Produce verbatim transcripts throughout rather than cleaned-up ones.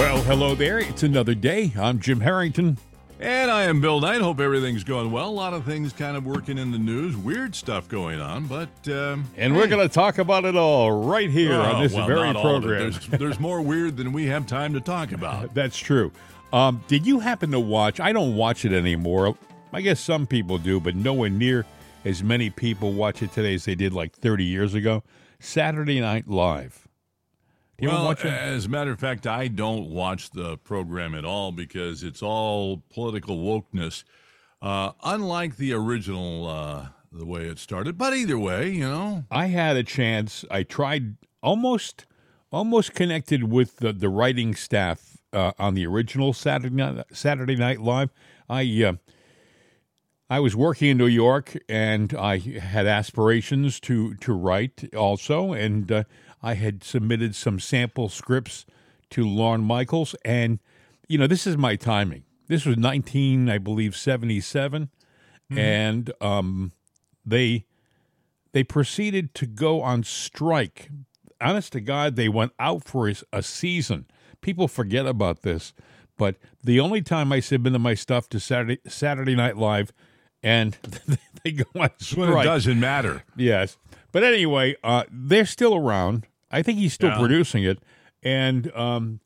Well, hello there. It's another day. I'm Jim Harrington. And I am Bill Knight. Hope everything's going well. A lot of things kind of working in the news. Weird stuff going on, but... Um, and hey. We're going to talk about it all right here oh, on this well, very program. All, there's, there's more weird than we have time to talk about. That's true. Um, did you happen to watch... I don't watch it anymore. I guess some people do, but nowhere near as many people watch it today as they did like thirty years ago. Saturday Night Live. You well, as a matter of fact, I don't watch the program at all because it's all political wokeness, uh, unlike the original, uh, the way it started. But either way, you know. I had a chance. I tried almost almost connected with the, the writing staff uh, on the original Saturday Night, Saturday Night Live. I, uh, I was working in New York, and I had aspirations to, to write also, and uh, I had submitted some sample scripts to Lorne Michaels, and, you know, this is my timing. This was nineteen, I believe, seventy-seven, mm-hmm. and um, they they proceeded to go on strike. Honest to God, they went out for a, a season. People forget about this, but the only time I submitted my stuff to Saturday, Saturday Night Live, and they go on strike. Well, it doesn't matter. Yes. But anyway, uh, they're still around. I think he's still yeah. producing it, and um,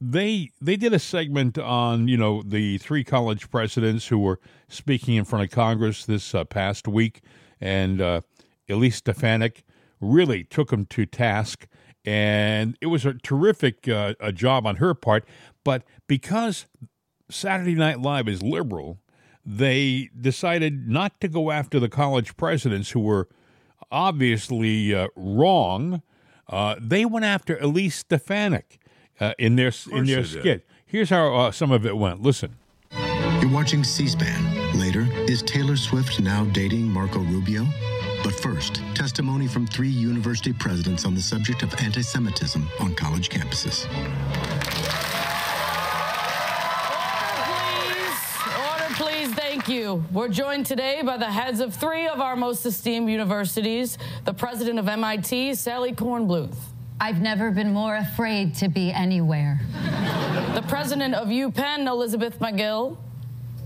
they they did a segment on you know the three college presidents who were speaking in front of Congress this uh, past week, and uh, Elise Stefanik really took them to task, and it was a terrific uh, a job on her part. But because Saturday Night Live is liberal, they decided not to go after the college presidents who were obviously uh, wrong. Uh, they went after Elise Stefanik uh, in their in their skit. Did. Here's how uh, some of it went. Listen. You're watching C-SPAN. Later, is Taylor Swift now dating Marco Rubio? But first, testimony from three university presidents on the subject of anti-Semitism on college campuses. Thank you. We're joined today by the heads of three of our most esteemed universities, the president of M I T, Sally Kornbluth. I've never been more afraid to be anywhere. The president of UPenn, Elizabeth McGill.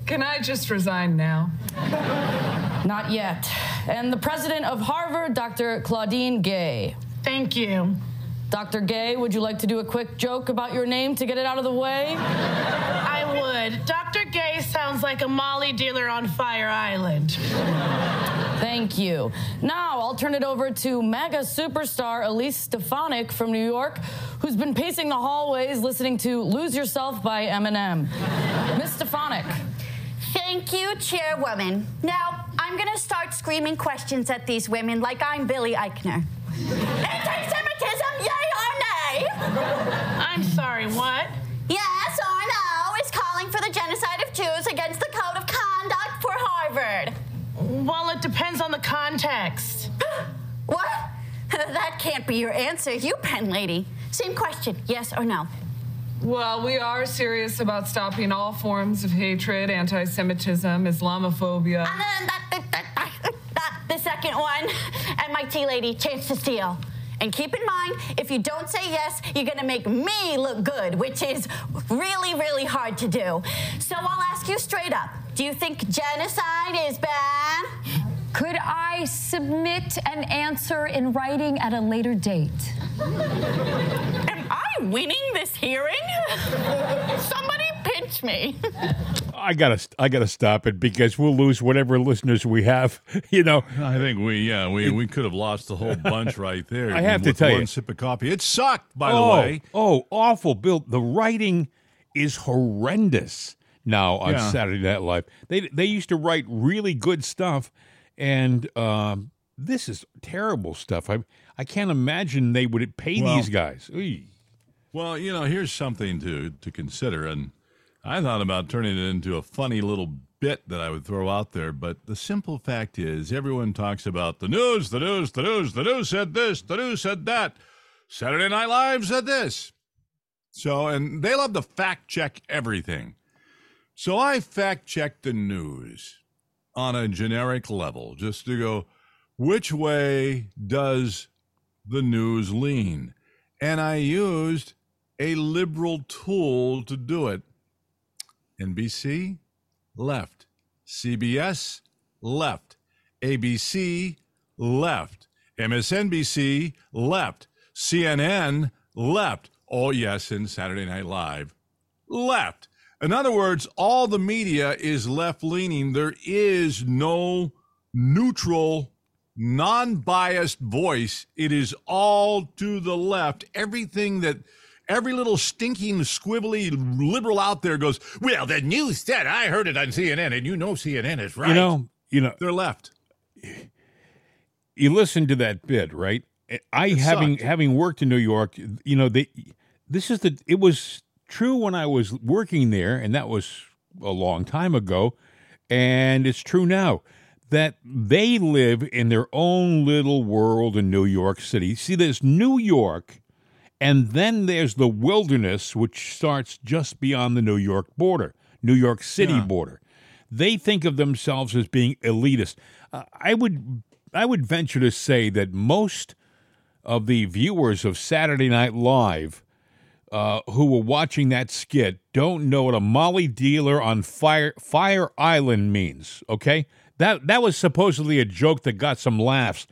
Can I just resign now? Not yet. And the president of Harvard, Doctor Claudine Gay. Thank you. Doctor Gay, would you like to do a quick joke about your name to get it out of the way? I would. Doctor Gay sounds like a Molly dealer on Fire Island. Thank you. Now I'll turn it over to mega superstar Elise Stefanik from New York, who's been pacing the hallways listening to Lose Yourself by Eminem. Miss Stefanik. Thank you, Chairwoman. Now, I'm going to start screaming questions at these women like I'm Billy Eichner. Anti-Semitism, yay or nay? I'm sorry, what? Yes or no is calling for the genocide of Jews against the code of conduct for Harvard. Well, it depends on the context. What? That can't be your answer, you pen lady. Same question, yes or no? Well, we are serious about stopping all forms of hatred, anti-Semitism, Islamophobia. The second one, M I T lady, Chance to steal. And keep in mind, if you don't say yes, you're going to make me look good, which is really, really hard to do. So I'll ask you straight up, do you think genocide is bad? Could I submit an answer in writing at a later date? Am I winning this hearing? Somebody pinch me. I gotta, I gotta stop it because we'll lose whatever listeners we have. You know, I think we, yeah, we, we could have lost the whole bunch right there. I have to tell you, one sip of coffee, it sucked. By oh, the way, oh, awful, Bill. The writing is horrendous now on yeah. Saturday Night Live. They, they used to write really good stuff, and um, this is terrible stuff. I, I can't imagine they would pay well, these guys. Oy. Well, you know, here's something to to consider and. I thought about turning it into a funny little bit that I would throw out there, but the simple fact is everyone talks about the news, the news, the news, the news said this, the news said that, Saturday Night Live said this. So, and they love to fact check everything. So I fact checked the news on a generic level just to go, which way does the news lean? And I used a liberal tool to do it. N B C, left. C B S, left. A B C, left. M S N B C, left. C N N, left. Oh, yes, and Saturday Night Live, left. In other words, all the media is left-leaning. There is no neutral, non-biased voice. It is all to the left. Everything that, every little stinking, squibbly liberal out there goes, well, the news said, I heard it on C N N, and you know C N N is right. You know, you know. They're left. You listen to that bid, right? I, it having sucked. having worked in New York, you know, they, this is the, it was... true when I was working there, and that was a long time ago, and it's true now, that they live in their own little world in New York City. See, there's New York, and then there's the wilderness, which starts just beyond the New York border, New York City yeah. border. They think of themselves as being elitist. Uh, I would, I would venture to say that most of the viewers of Saturday Night Live Uh, who were watching that skit don't know what a Molly dealer on Fire Fire Island means, okay? That that was supposedly a joke that got some laughs.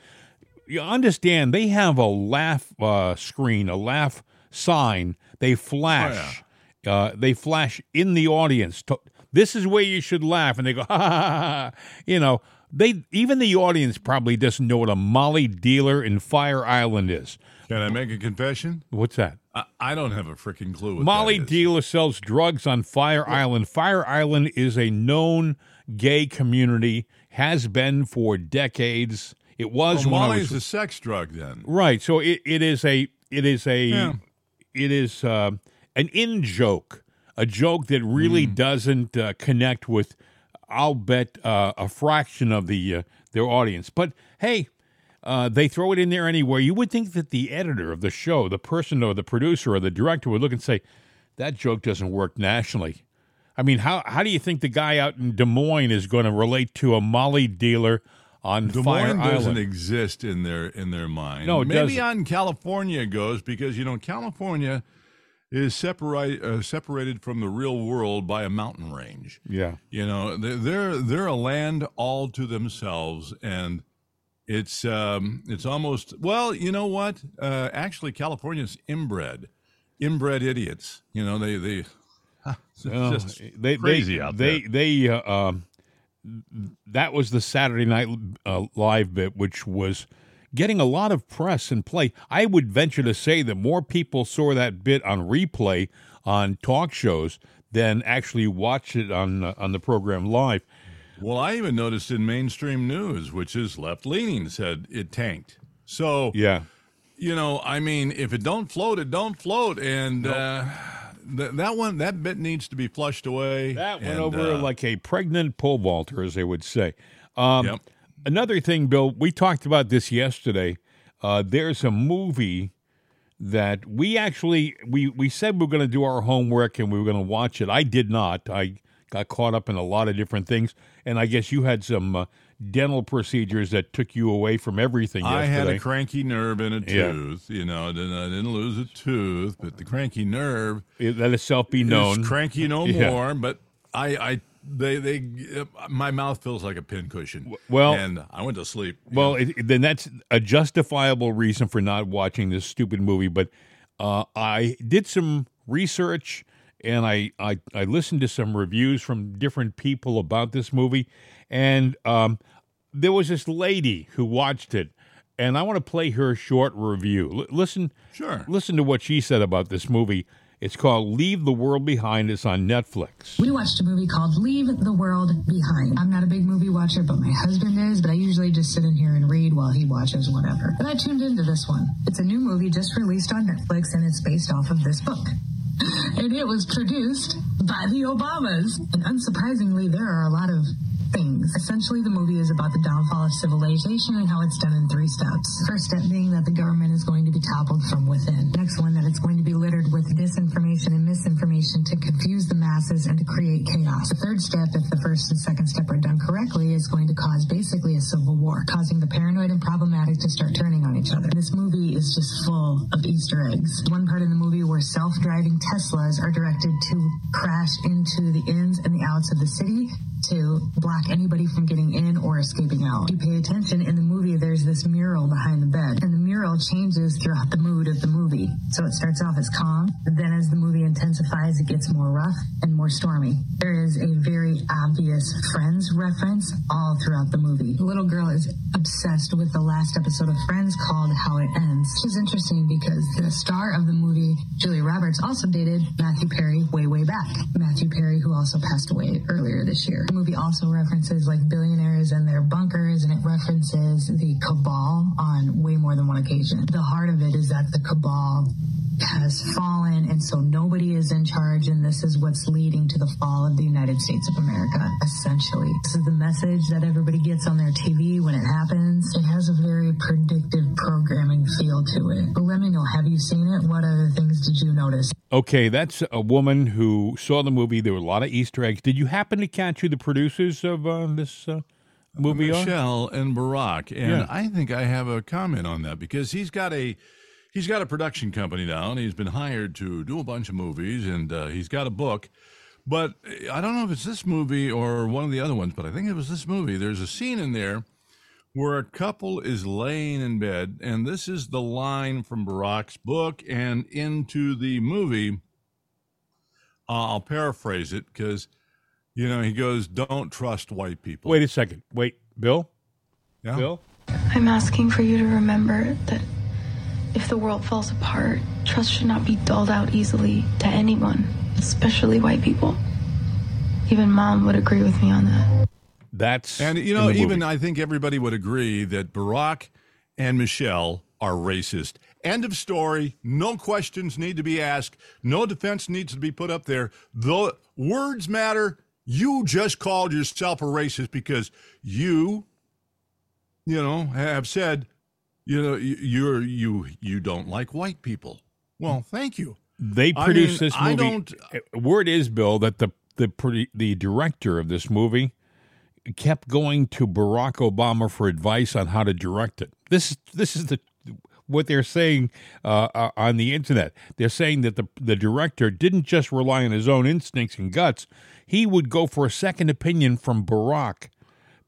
You understand, they have a laugh uh, screen, a laugh sign. They flash. Oh, yeah. uh, they flash in the audience. To, this is where you should laugh. And they go, ha, ha, ha, ha. You know, they, even the audience probably doesn't know what a Molly dealer in Fire Island is. Can I make a confession? What's that? I don't have a freaking clue what Molly dealer sells drugs on Fire yeah. Island. Fire Island is a known gay community, has been for decades. It was well, Molly's was, a sex drug then. Right. So it, it is a it is a yeah. it is uh, an in joke, a joke that really mm. doesn't uh, connect with I'll bet uh, a fraction of the uh, their audience. But hey, Uh, they throw it in there anywhere. You would think that the editor of the show, the person or the producer or the director would look and say, that joke doesn't work nationally. I mean, how how do you think the guy out in Des Moines is going to relate to a Molly dealer on Fire Island? Des Moines doesn't exist in their, in their mind. No, it doesn't. Maybe on California goes because, you know, California is separate, uh, separated from the real world by a mountain range. Yeah. You know, they're, they're a land all to themselves, and It's um, it's almost, well, you know what? Uh, actually, California's inbred, inbred idiots. You know, they they well, just they, crazy they, out there. They they uh, um, that was the Saturday Night uh, Live bit, which was getting a lot of press and play. I would venture to say that more people saw that bit on replay on talk shows than actually watched it on uh, on the program live. Well, I even noticed in mainstream news, which is left-leaning, said it tanked. So, yeah, you know, I mean, if it don't float, it don't float. And nope. uh, th- that one, that bit needs to be flushed away. That went and, over uh, like a pregnant pole vaulter, as they would say. Um, yep. Another thing, Bill, we talked about this yesterday. Uh, there's a movie that we actually, we, we said we were going to do our homework and we were going to watch it. I did not. I got caught up in a lot of different things, and I guess you had some uh, dental procedures that took you away from everything yesterday. I had a cranky nerve and a tooth. Yeah. You know, I didn't lose a tooth, but the cranky nerve. It, let itself be known. It's cranky no yeah. more, but I, I, they, they, my mouth feels like a pincushion. Well, and I went to sleep. Well, it, then that's a justifiable reason for not watching this stupid movie, but uh, I did some research. And I, I, I listened to some reviews from different people about this movie. And um, there was this lady who watched it. And I want to play her short review. L- listen, sure. Listen to what she said about this movie. It's called Leave the World Behind. It's on Netflix. We watched a movie called Leave the World Behind. I'm not a big movie watcher, but my husband is. But I usually just sit in here and read while he watches whatever. But I tuned into this one. It's a new movie just released on Netflix, and it's based off of this book. And it was produced by the Obamas. And unsurprisingly, there are a lot of things. Essentially, the movie is about the downfall of civilization and how it's done in three steps. First step being that the government is going to be toppled from within. Next one, that it's going to be littered with disinformation and misinformation to confuse the masses and to create chaos. The third step, if the first and second step are done correctly, is going to cause basically a civil war, causing the paranoid and problematic to start turning on each other. This movie is just full of Easter eggs. One part of the movie where self-driving Teslas are directed to crash into the ins and the outs of the city to block anybody from getting in or escaping out. If you pay attention, in the movie, there's this mural behind the bed, and the mural changes throughout the mood of the movie. So it starts off as calm, but then as the movie intensifies, it gets more rough and more stormy. There is a very obvious Friends reference all throughout the movie. The little girl is obsessed with the last episode of Friends called How It Ends, which is interesting because the star of the movie, Julia Roberts, also dated Matthew Perry way, way back. Matthew Perry, who also passed away earlier this year. The movie also references like billionaires and their bunkers, and it references the cabal on way more than one occasion. The heart of it is that the cabal has fallen, and so nobody is in charge, and this is what's leading to the fall of the United States of America, essentially. This is the message that everybody gets on their T V when it happens. It has a very predictive programming feel to it. But let me know, have you seen it? What other things did you notice? Okay, that's a woman who saw the movie. There were a lot of Easter eggs. Did you happen to catch who the producers of uh, this uh, movie are? Michelle and Barack, and yeah. I think I have a comment on that, because he's got a... He's got a production company now, and he's been hired to do a bunch of movies, and uh, he's got a book. But I don't know if it's this movie or one of the other ones, but I think it was this movie. There's a scene in there where a couple is laying in bed, and this is the line from Barack's book and into the movie. Uh, I'll paraphrase it because, you know, he goes, "Don't trust white people." Wait a second. Wait, Bill? Yeah. Bill? I'm asking for you to remember that if the world falls apart, trust should not be dulled out easily to anyone, especially white people. Even Mom would agree with me on that. That's and you know, even movie. I think everybody would agree that Barack and Michelle are racist. End of story. No questions need to be asked. No defense needs to be put up there. The words matter. You just called yourself a racist because you, you know, have said, you know, you're you you don't like white people. Well, thank you. They produced I mean, this movie. I don't, uh, Word is, Bill, that the the the director of this movie kept going to Barack Obama for advice on how to direct it. This this is the what they're saying uh, uh, on the internet. They're saying that the the director didn't just rely on his own instincts and guts. He would go for a second opinion from Barack.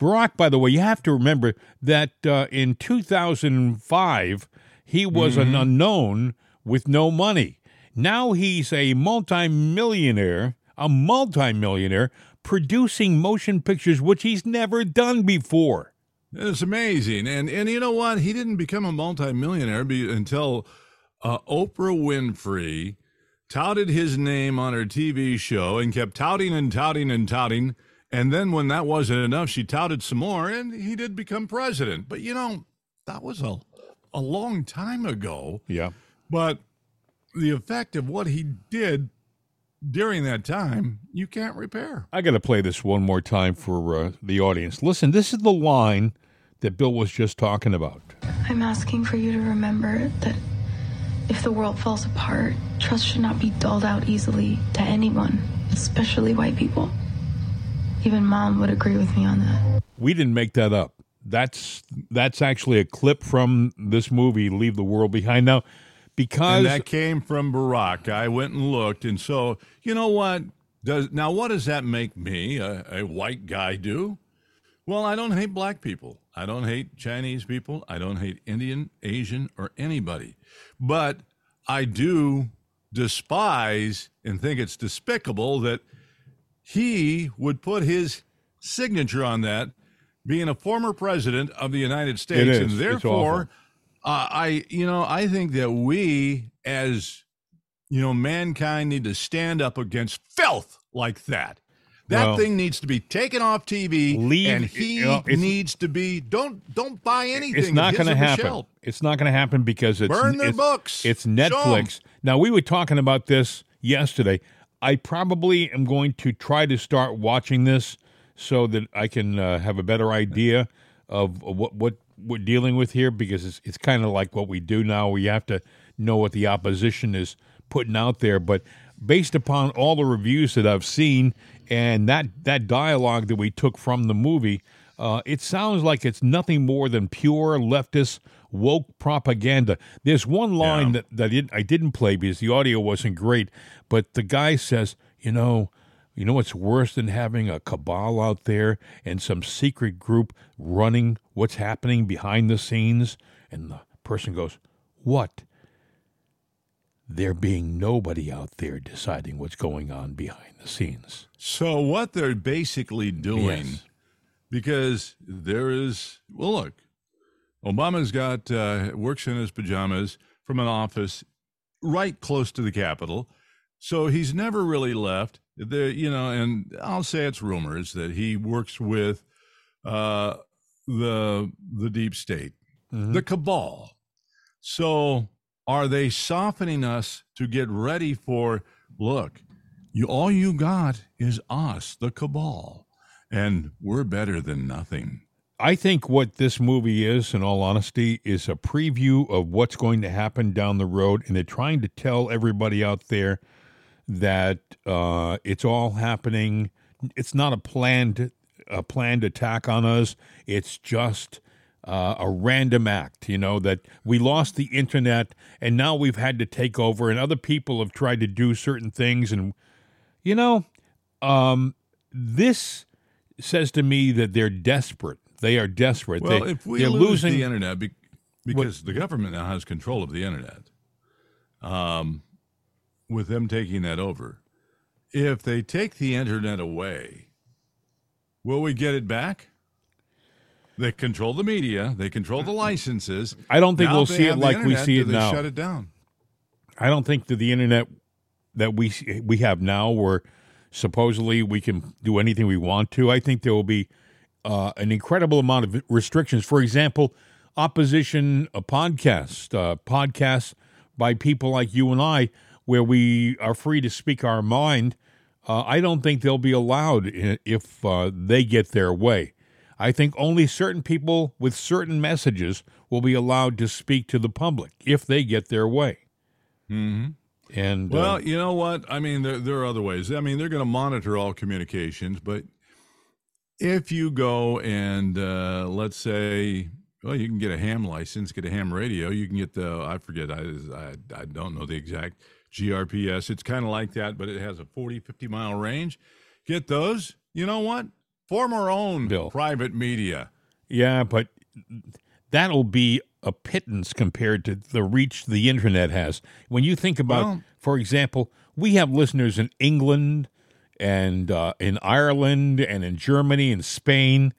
Barack, by the way, you have to remember that uh, in two thousand five, he was mm-hmm. an unknown with no money. Now he's a multimillionaire, a multimillionaire, producing motion pictures, which he's never done before. It's amazing. And and you know what? He didn't become a multimillionaire be, until uh, Oprah Winfrey touted his name on her T V show and kept touting and touting and touting. And then when that wasn't enough, she touted some more, and he did become president. But, you know, that was a, a long time ago. Yeah. But the effect of what he did during that time, you can't repair. I got to play this one more time for uh, the audience. Listen, this is the line that Bill was just talking about. I'm asking for you to remember that if the world falls apart, trust should not be dulled out easily to anyone, especially white people. Even Mom would agree with me on that. We didn't make that up. That's that's actually a clip from this movie, Leave the World Behind. Now, because... And that came from Barack. I went and looked, and so, you know what? Does Now, what does that make me, a, a white guy, do? Well, I don't hate black people. I don't hate Chinese people. I don't hate Indian, Asian, or anybody. But I do despise and think it's despicable that he would put his signature on that, being a former president of the United States. And therefore, uh, I, you know, I think that we as, you know, mankind need to stand up against filth like that. That well, thing needs to be taken off T V, leave, and he you know, needs to be, don't don't buy anything. It's not going to happen. Michelle. It's not going to happen because it's, Burn their it's, books. It's Netflix. Now, we were talking about this yesterday. I probably am going to try to start watching this so that I can uh, have a better idea of what, what we're dealing with here? Because it's, it's kind of like what we do now. We have to know what the opposition is putting out there. But based upon all the reviews that I've seen and that, that dialogue that we took from the movie, uh, it sounds like it's nothing more than pure leftist woke propaganda. There's one line yeah. that, that it, I didn't play because the audio wasn't great, but the guy says, you know, you know what's worse than having a cabal out there and some secret group running what's happening behind the scenes? And the person goes, what? There being nobody out there deciding what's going on behind the scenes. So what they're basically doing, yes. because there is, well, look, Obama's got, uh, works in his pajamas from an office right close to the Capitol. So he's never really left. There, you know, and I'll say it's rumors that he works with uh, the the deep state, mm-hmm. the cabal. So are they softening us to get ready for, look, you all you got is us, the cabal, and we're better than nothing. I think what this movie is, in all honesty, is a preview of what's going to happen down the road, and they're trying to tell everybody out there that uh, it's all happening. It's not a planned, a planned attack on us. It's just uh, a random act. You know that we lost the internet, and now we've had to take over. And other people have tried to do certain things. And you know, um, this says to me that they're desperate. They are desperate. Well, they, if we they're lose losing the internet, be- because what? the government now has control of the internet. Um. With them taking that over, if they take the internet away, will we get it back? They control the media. They control the licenses. I don't think now we'll see it like internet, we see it now. Shut it down. I don't think that the internet that we we have now, where supposedly we can do anything we want to. I think there will be uh, an incredible amount of restrictions. For example, opposition uh, podcasts, uh, podcasts by people like you and I, where we are free to speak our mind, uh, I don't think they'll be allowed if uh, they get their way. I think only certain people with certain messages will be allowed to speak to the public if they get their way. Mm-hmm. And well, uh, you know what? I mean, there, there are other ways. I mean, they're going to monitor all communications, but if you go and uh, let's say... Well, you can get a ham license, get a ham radio. You can get the, I forget, I I, I don't know the exact G R P S. It's kind of like that, but it has a forty, fifty mile range. Get those. You know what? Form our own Bill. private media. Yeah, but that'll be a pittance compared to the reach the internet has. When you think about, well, for example, we have listeners in England and uh, in Ireland and in Germany and Spain.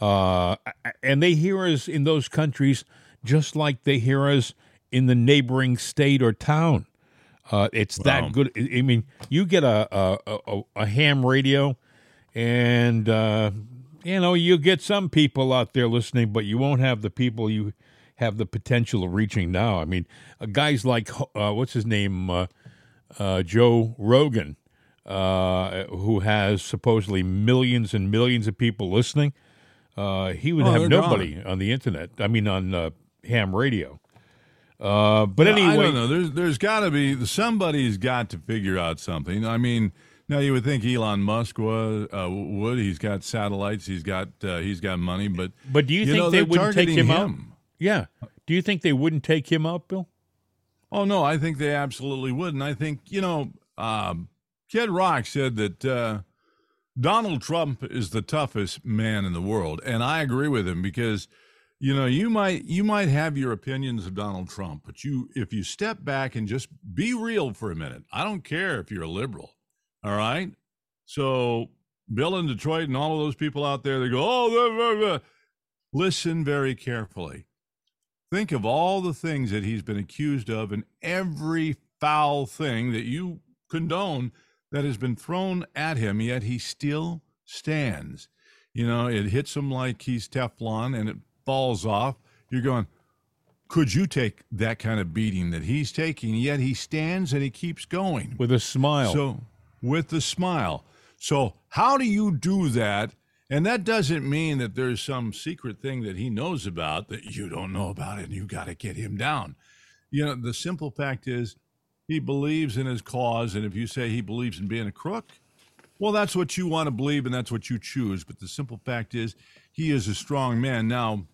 Uh, and they hear us in those countries just like they hear us in the neighboring state or town. Uh, it's wow. that good. I mean, you get a a, a, a ham radio, and uh, you know you get some people out there listening, but you won't have the people you have the potential of reaching now. I mean, uh, guys like uh, what's his name, uh, uh, Joe Rogan, uh, who has supposedly millions and millions of people listening. Uh, he would oh, have nobody gone. on the internet. I mean, on uh, ham radio. Uh, but anyway, I don't know. There's there's got to be somebody's got to figure out something. I mean, now you would think Elon Musk was uh, would. He's got satellites. He's got uh, he's got money. But but do you, you think know, they wouldn't take him, him out? Yeah. Do you think they wouldn't take him out, Bill? Oh no, I think they absolutely would. And I think you know, uh, Kid Rock said that. Uh, Donald Trump is the toughest man in the world, and I agree with him because, you know, you might you might have your opinions of Donald Trump, but you if you step back and just be real for a minute, I don't care if you're a liberal, all right? So Bill in Detroit and all of those people out there, they go, oh, blah, blah, blah. Listen very carefully. Think of all the things that he's been accused of and every foul thing that you condone that has been thrown at him, yet he still stands. You know, it hits him like he's Teflon and it falls off. You're going, could you take that kind of beating that he's taking? Yet he stands and he keeps going. With a smile. So, with a smile. So how do you do that And that doesn't mean that there's some secret thing that he knows about that you don't know about and you got to get him down. You know, the simple fact is he believes in his cause. And if you say he believes in being a crook, well, that's what you want to believe and that's what you choose. But the simple fact is he is a strong man. Now,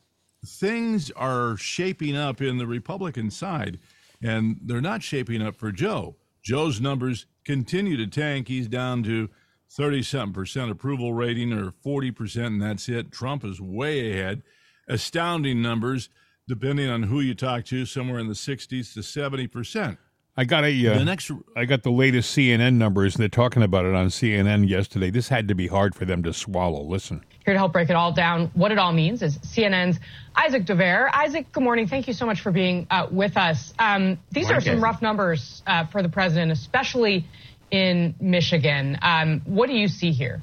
things are shaping up in the Republican side, and they're not shaping up for Joe. Joe's numbers continue to tank. He's down to thirty-something percent approval rating or forty percent, and that's it. Trump is way ahead. Astounding numbers, depending on who you talk to, somewhere in the sixties to seventy percent. I got a. Uh, the next, I got the latest C N N numbers, and they're talking about it on C N N yesterday. This had to be hard for them to swallow. Listen. Here to help break it all down, what it all means, is C N N's Isaac DeVere. Isaac, good morning. Thank you so much for being uh, with us. Um, these morning, are some guys. rough numbers uh, for the president, especially in Michigan. Um, what do you see here?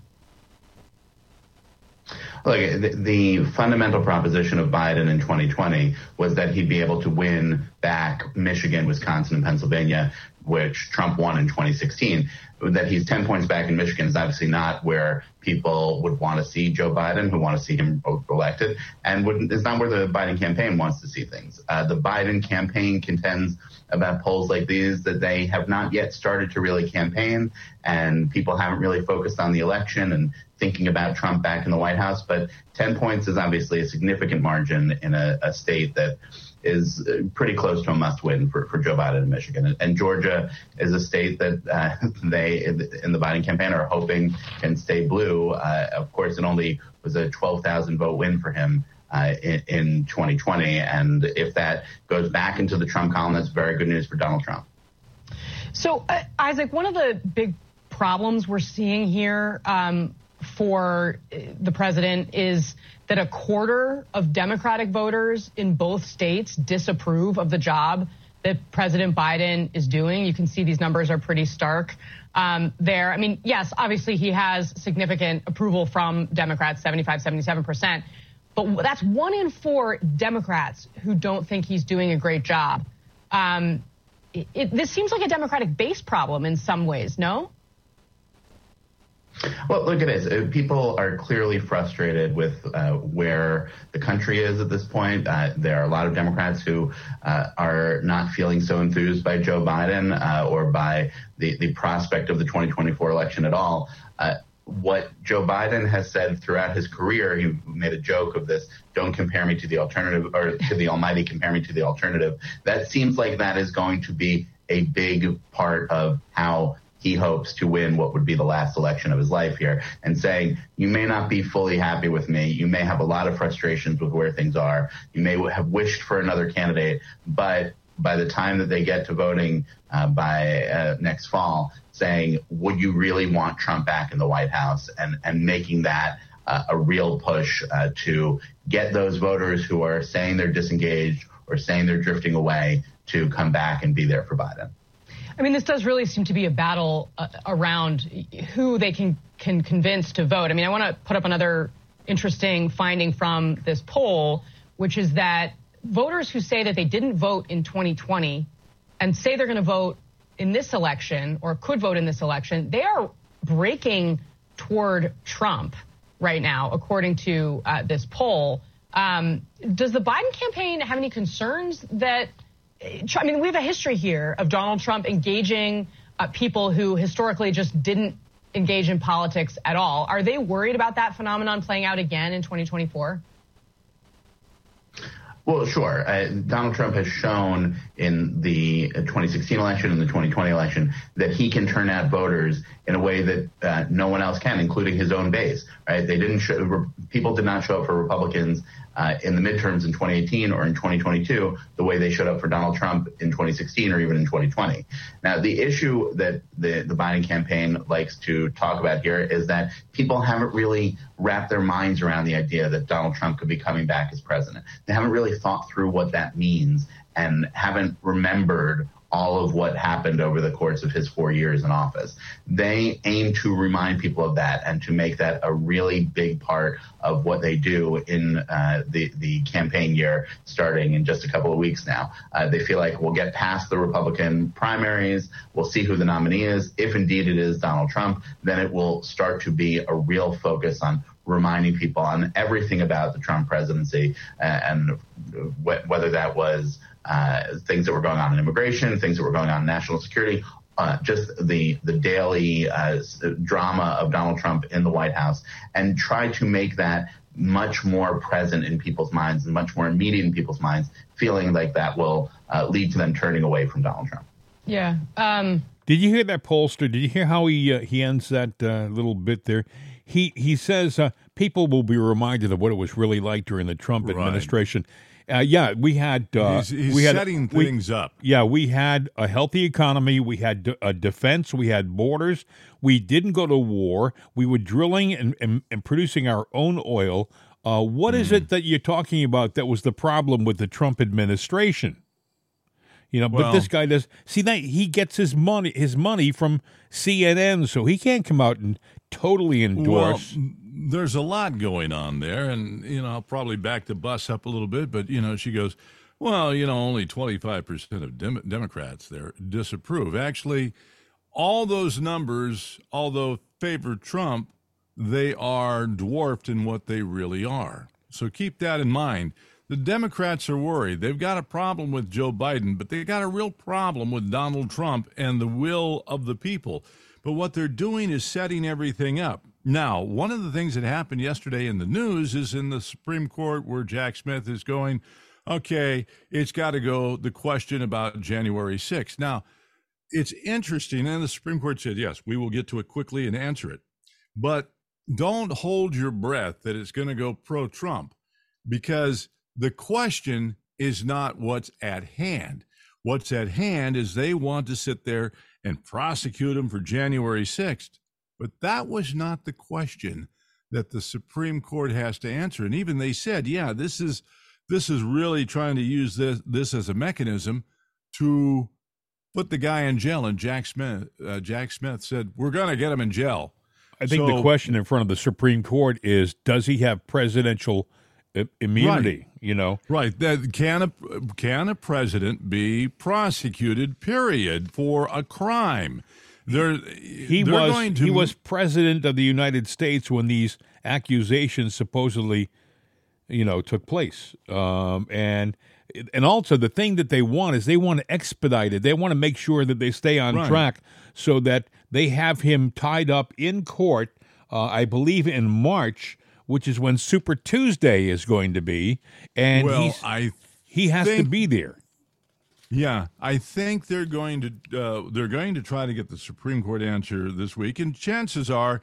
Look, the, the fundamental proposition of Biden in twenty twenty was that he'd be able to win back Michigan, Wisconsin, and Pennsylvania, which Trump won in twenty sixteen. That he's ten points back in Michigan is obviously not where people would want to see Joe Biden, who want to see him elected, and would, it's not where the Biden campaign wants to see things. Uh, the Biden campaign contends about polls like these that they have not yet started to really campaign, and people haven't really focused on the election and thinking about Trump back in the White House. But ten points is obviously a significant margin in a, a state that is pretty close to a must-win for, for Joe Biden in Michigan. And, and Georgia is a state that uh, they, in the Biden campaign, are hoping can stay blue. Uh, of course, it only was a twelve thousand vote win for him uh, in, in twenty twenty. And if that goes back into the Trump column, that's very good news for Donald Trump. So, uh, Isaac, one of the big problems we're seeing here um, for the president is that a quarter of Democratic voters in both states disapprove of the job that President Biden is doing. You can see these numbers are pretty stark um, there. I mean, yes, obviously he has significant approval from Democrats, seventy-five, seventy-seven percent. But that's one in four Democrats who don't think he's doing a great job. Um, it, it, this seems like a Democratic base problem in some ways, no? Well, look at it. People are clearly frustrated with uh, where the country is at this point. Uh, there are a lot of Democrats who uh, are not feeling so enthused by Joe Biden uh, or by the, the prospect of the twenty twenty-four election at all. Uh, what Joe Biden has said throughout his career, he made a joke of this, don't compare me to the alternative, or to the almighty, compare me to the alternative. That seems like that is going to be a big part of how he hopes to win what would be the last election of his life here, and saying, you may not be fully happy with me. You may have a lot of frustrations with where things are. You may have wished for another candidate, but by the time that they get to voting uh, by uh, next fall, saying, would you really want Trump back in the White House, and, and making that uh, a real push uh, to get those voters who are saying they're disengaged or saying they're drifting away to come back and be there for Biden. I mean, this does really seem to be a battle uh, around who they can, can convince to vote. I mean, I want to put up another interesting finding from this poll, which is that voters who say that they didn't vote in twenty twenty and say they're going to vote in this election or could vote in this election, they are breaking toward Trump right now, according to uh, this poll. Um, does the Biden campaign have any concerns that... I mean, we have a history here of Donald Trump engaging uh, people who historically just didn't engage in politics at all. Are they worried about that phenomenon playing out again in twenty twenty-four? Well, sure. Uh, Donald Trump has shown in the twenty sixteen election and the twenty twenty election that he can turn out voters in a way that uh, no one else can, including his own base. Right? They didn't show, people did not show up for Republicans uh, in the midterms in twenty eighteen or in twenty twenty-two the way they showed up for Donald Trump in twenty sixteen or even in twenty twenty. Now, the issue that the, the Biden campaign likes to talk about here is that people haven't really wrapped their minds around the idea that Donald Trump could be coming back as president. They haven't really thought through what that means and haven't remembered all of what happened over the course of his four years in office. They aim to remind people of that and to make that a really big part of what they do in uh, the, the campaign year starting in just a couple of weeks now. Uh, they feel like we'll get past the Republican primaries, we'll see who the nominee is. If indeed it is Donald Trump, then it will start to be a real focus on reminding people on everything about the Trump presidency and wh- whether that was uh, things that were going on in immigration, things that were going on in national security, uh, just the, the daily uh, drama of Donald Trump in the White House, and try to make that much more present in people's minds and much more immediate in people's minds, feeling like that will uh, lead to them turning away from Donald Trump. Yeah. Um... Did you hear that pollster? Did you hear how he uh, he ends that uh, little bit there? He he says uh, people will be reminded of what it was really like during the Trump right. administration. Uh, yeah, we had uh, he's, he's we had setting we, things up. Yeah, we had a healthy economy. We had d- a defense. We had borders. We didn't go to war. We were drilling and and, and producing our own oil. Uh, what mm. is it that you're talking about that was the problem with the Trump administration? You know, well, but this guy does see that he gets his money, his money from C N N, so he can't come out and totally endorse. Well, there's a lot going on there, and you know, I'll probably back the bus up a little bit, but you know, she goes, well, you know, only twenty-five percent of Dem- Democrats there disapprove. Actually, all those numbers, although favor Trump, they are dwarfed in what they really are. So keep that in mind. The Democrats are worried. They've got a problem with Joe Biden, but they've got a real problem with Donald Trump and the will of the people. But what they're doing is setting everything up. Now, one of the things that happened yesterday in the news is in the Supreme Court where Jack Smith is going, okay, it's got to go, the question about January sixth. Now, it's interesting, and the Supreme Court said, yes, we will get to it quickly and answer it. But don't hold your breath that it's going to go pro-Trump, because the question is not what's at hand. What's at hand is they want to sit there and prosecute him for January sixth. But that was not the question that the Supreme Court has to answer. And even they said, yeah, this is this is really trying to use this, this as a mechanism to put the guy in jail. And Jack Smith, uh, Jack Smith said, we're going to get him in jail. I think so, the question in front of the Supreme Court is, does he have presidential immunity, right. you know? Right. That, can, a, can a president be prosecuted, period, for a crime? They're, he, they're was, going to... he was president of the United States when these accusations supposedly, you know, took place. Um, and and also the thing that they want is they want to expedite it. They want to make sure that they stay on right. track so that they have him tied up in court, uh, I believe in March, which is when Super Tuesday is going to be, and well, he's, I he has think, to be there. Yeah, I think they're going to uh, they're going to try to get the Supreme Court answer this week, and chances are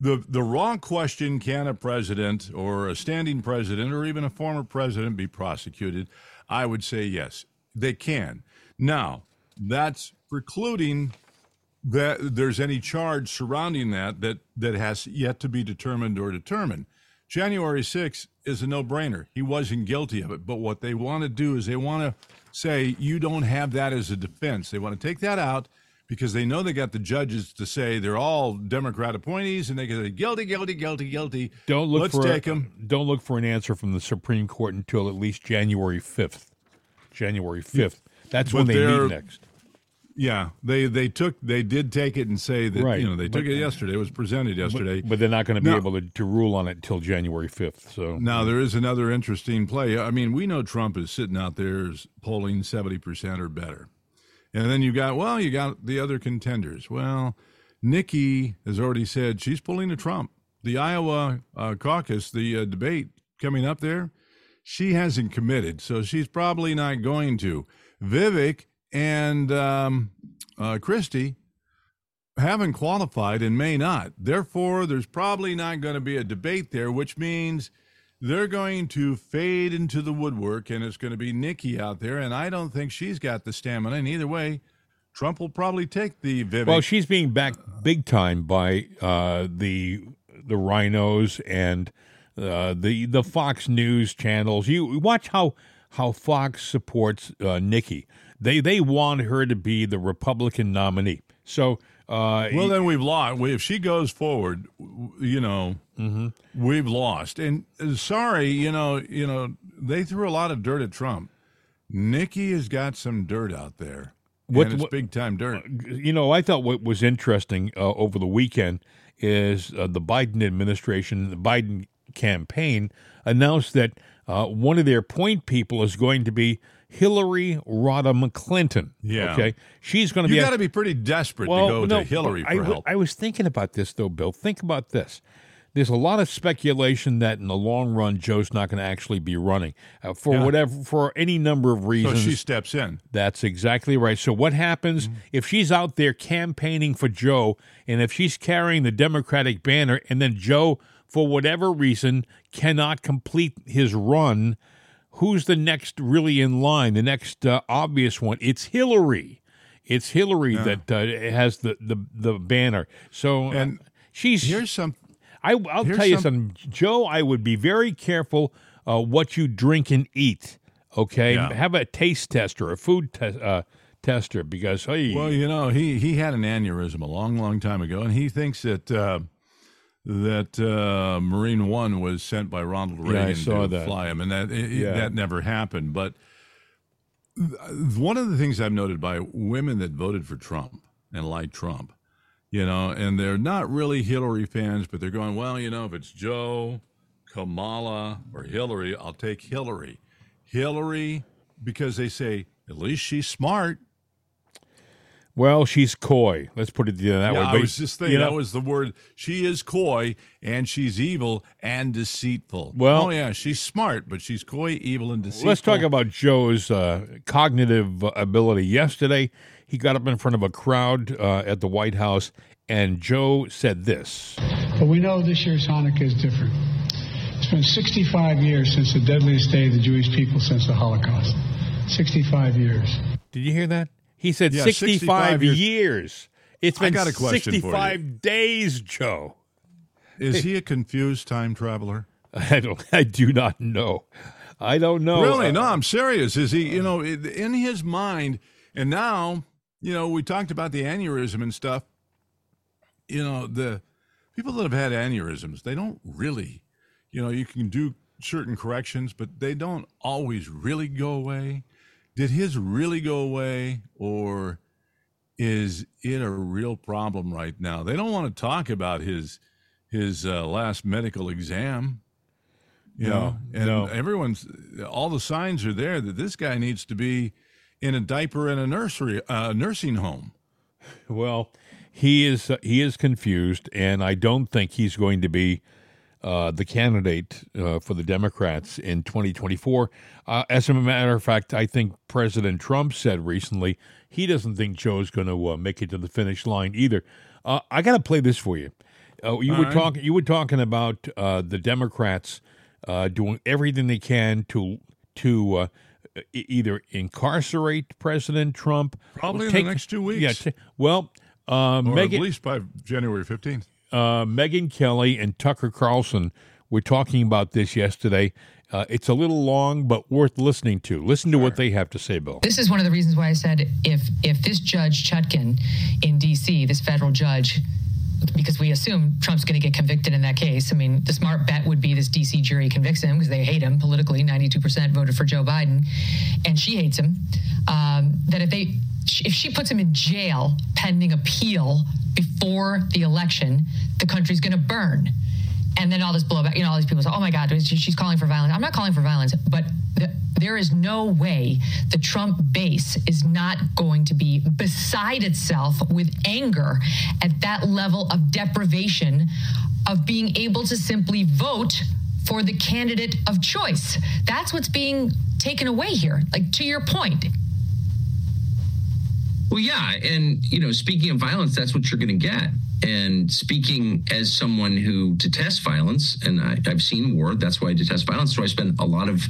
the the wrong question, can a president or a standing president or even a former president be prosecuted? I would say yes, they can. Now, that's precluding that there's any charge surrounding that that that has yet to be determined or determined. January sixth is a no-brainer. He wasn't guilty of it. But what they want to do is they want to say, you don't have that as a defense. They want to take that out because they know they got the judges to say they're all Democrat appointees, and they can say, guilty, guilty, guilty, guilty. Don't look Let's for take a, them. Don't look for an answer from the Supreme Court until at least January fifth. January fifth. That's but when they meet next. Yeah, they they took they did take it and say that right. you know they took but, it yesterday. It was presented yesterday, but, but they're not going to be now, able to, to rule on it until January fifth. So now there is another interesting play. I mean, we know Trump is sitting out there polling seventy percent or better, and then you got well, you got the other contenders. Well, Nikki has already said she's pulling a Trump. The Iowa uh, caucus, the uh, debate coming up there, she hasn't committed, so she's probably not going to. Vivek and um, uh, Christie haven't qualified and may not. Therefore, there's probably not going to be a debate there, which means they're going to fade into the woodwork, and it's going to be Nikki out there, and I don't think she's got the stamina. And either way, Trump will probably take the Vivek. Well, she's being backed big time by uh, the the rhinos and uh, the the Fox News channels. You watch how... how Fox supports uh, Nikki. They they want her to be the Republican nominee. So uh, well, then we've lost. If she goes forward, you know, mm-hmm. we've lost. And sorry, you know, you know, they threw a lot of dirt at Trump. Nikki has got some dirt out there. What, and it's big-time dirt. You know, I thought what was interesting uh, over the weekend is uh, the Biden administration, the Biden campaign, announced that uh, one of their point people is going to be Hillary Rodham Clinton. Yeah. Okay? She's going to be... You've got to be pretty desperate well, to go no, to Hillary for I, help. I was thinking about this, though, Bill. Think about this. There's a lot of speculation that in the long run, Joe's not going to actually be running uh, for yeah. whatever, for any number of reasons. So she steps in. That's exactly right. So what happens mm-hmm. if she's out there campaigning for Joe, and if she's carrying the Democratic banner, and then Joe, for whatever reason, cannot complete his run? Who's the next really in line? The next uh, obvious one? It's Hillary. It's Hillary yeah. that uh, has the, the the banner. So and uh, she's here's some. I, I'll Here's tell you some, something, Joe, I would be very careful uh, what you drink and eat, okay? Yeah. Have a taste tester, a food te- uh, tester, because... Hey. Well, you know, he, he had an aneurysm a long, long time ago, and he thinks that uh, that uh, Marine One was sent by Ronald Reagan yeah, I saw to that. fly him, and that it, yeah. that never happened. But one of the things I've noted by women that voted for Trump and like Trump, you know, and they're not really Hillary fans, but they're going, well, you know, if it's Joe, Kamala, or Hillary, I'll take Hillary. Hillary, because they say, at least she's smart. Well, she's coy. Let's put it that yeah, way. I but, was just thinking, you know, that was the word. She is coy, and she's evil and deceitful. Well, oh, yeah, she's smart, but she's coy, evil, and deceitful. Let's talk about Joe's uh, cognitive ability. Yesterday, he got up in front of a crowd uh, at the White House, and Joe said this. But we know this year's Hanukkah is different. It's been sixty-five years since the deadliest day of the Jewish people since the Holocaust. sixty-five years. Did you hear that? He said yeah, sixty-five, sixty-five years. years. It's been I got a question sixty-five for you. Days, Joe. Is he a confused time traveler? I don't. I do not know. I don't know. Really? Uh, no, I'm serious. Is he, you know, in his mind, and now... You know, we talked about the aneurysm and stuff. You know, the people that have had aneurysms, they don't really, you know, you can do certain corrections, but they don't always really go away. Did his really go away, or is it a real problem right now? They don't want to talk about his his uh, last medical exam. You no, know, and no. everyone's, all the signs are there that this guy needs to be in a diaper in a nursery, uh, nursing home. Well, he is uh, he is confused, and I don't think he's going to be uh, the candidate uh, for the Democrats in twenty twenty-four. Uh, as a matter of fact, I think President Trump said recently he doesn't think Joe's going to uh, make it to the finish line either. Uh, I got to play this for you. Uh, you All were right. talking you were talking about uh, the Democrats uh, doing everything they can to to. Uh, either incarcerate President Trump. Probably take, in the next two weeks. Yeah, t- well, uh, Megan, at least by January fifteenth. Uh, Megyn Kelly and Tucker Carlson were talking about this yesterday. Uh, it's a little long, but worth listening to. Listen to sure. what they have to say, Bill. This is one of the reasons why I said if if this Judge Chutkan in D C, this federal judge, because we assume Trump's going to get convicted in that case. I mean, the smart bet would be this D C jury convicts him because they hate him politically. ninety-two percent voted for Joe Biden, and she hates him. Um, that if they, if she puts him in jail pending appeal before the election, the country's going to burn. And then all this blowback, you know, all these people say, oh, my God, she's calling for violence. I'm not calling for violence, but the, there is no way the Trump base is not going to be beside itself with anger at that level of deprivation of being able to simply vote for the candidate of choice. That's what's being taken away here, like, to your point. Well, yeah, and, you know, speaking of violence, that's what you're going to get. And speaking as someone who detests violence, and I, I've seen war, that's why I detest violence. So I spent a lot of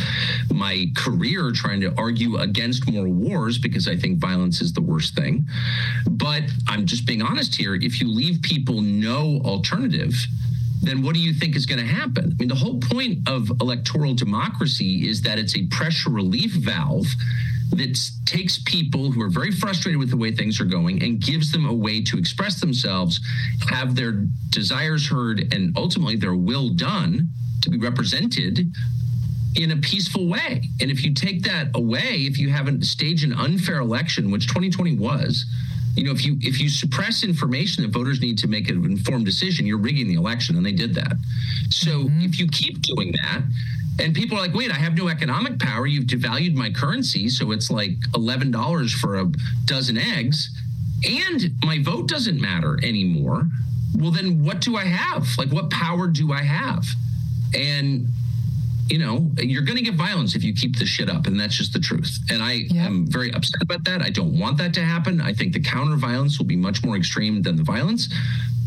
my career trying to argue against more wars because I think violence is the worst thing. But I'm just being honest here. If you leave people no alternative then what do you think is going to happen? I mean, the whole point of electoral democracy is that it's a pressure relief valve that takes people who are very frustrated with the way things are going and gives them a way to express themselves, have their desires heard, and ultimately their will done, to be represented in a peaceful way. And if you take that away, if you haven't staged an unfair election, which twenty twenty was, you know, if you if you suppress information that voters need to make an informed decision, you're rigging the election, and they did that. So mm-hmm. if you keep doing that, and people are like, wait, I have no economic power. You've devalued my currency, so it's like eleven dollars for a dozen eggs, and my vote doesn't matter anymore. Well, then what do I have? Like, what power do I have? And, you know, you're going to get violence if you keep this shit up, and that's just the truth. And I yep. am very upset about that. I don't want that to happen. I think the counter-violence will be much more extreme than the violence.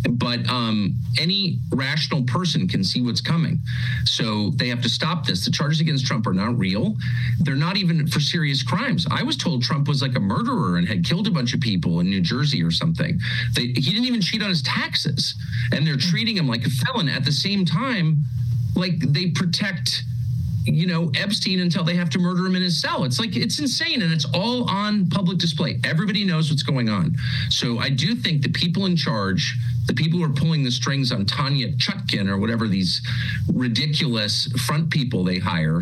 But um, any rational person can see what's coming. So they have to stop this. The charges against Trump are not real. They're not even for serious crimes. I was told Trump was like a murderer and had killed a bunch of people in New Jersey or something. They, he didn't even cheat on his taxes. And they're treating him like a felon at the same time. Like they protect, you know, Epstein until they have to murder him in his cell. It's like, it's insane. And it's all on public display. Everybody knows what's going on. So I do think the people in charge, the people who are pulling the strings on Tanya Chutkin or whatever, these ridiculous front people they hire,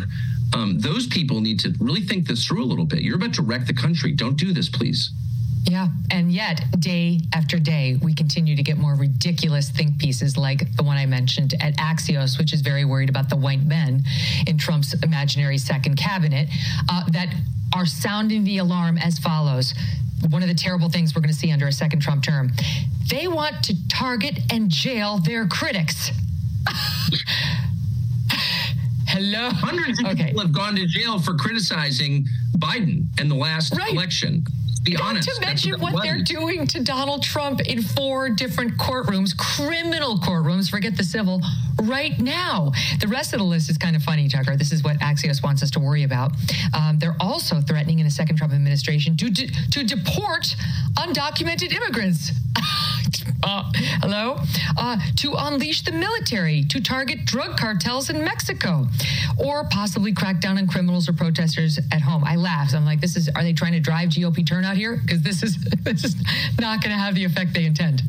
um, those people need to really think this through a little bit. You're about to wreck the country. Don't do this, please. Yeah. And yet day after day, we continue to get more ridiculous think pieces like the one I mentioned at Axios, which is very worried about the white men in Trump's imaginary second cabinet, uh, that are sounding the alarm as follows. One of the terrible things we're going to see under a second Trump term, they want to target and jail their critics. Hello. Hundreds of okay. people have gone to jail for criticizing Biden in the last right. election. Be honest, to mention what, what they're doing to Donald Trump in four different courtrooms, criminal courtrooms, forget the civil, right now. The rest of the list is kind of funny, Tucker. This is what Axios wants us to worry about. Um, they're also threatening in a second Trump administration to de- to deport undocumented immigrants. uh, hello? Uh, to unleash the military, to target drug cartels in Mexico, or possibly crack down on criminals or protesters at home. I laughed. I'm like, this is, are they trying to drive G O P turnout here? Because this is this is not going to have the effect they intend.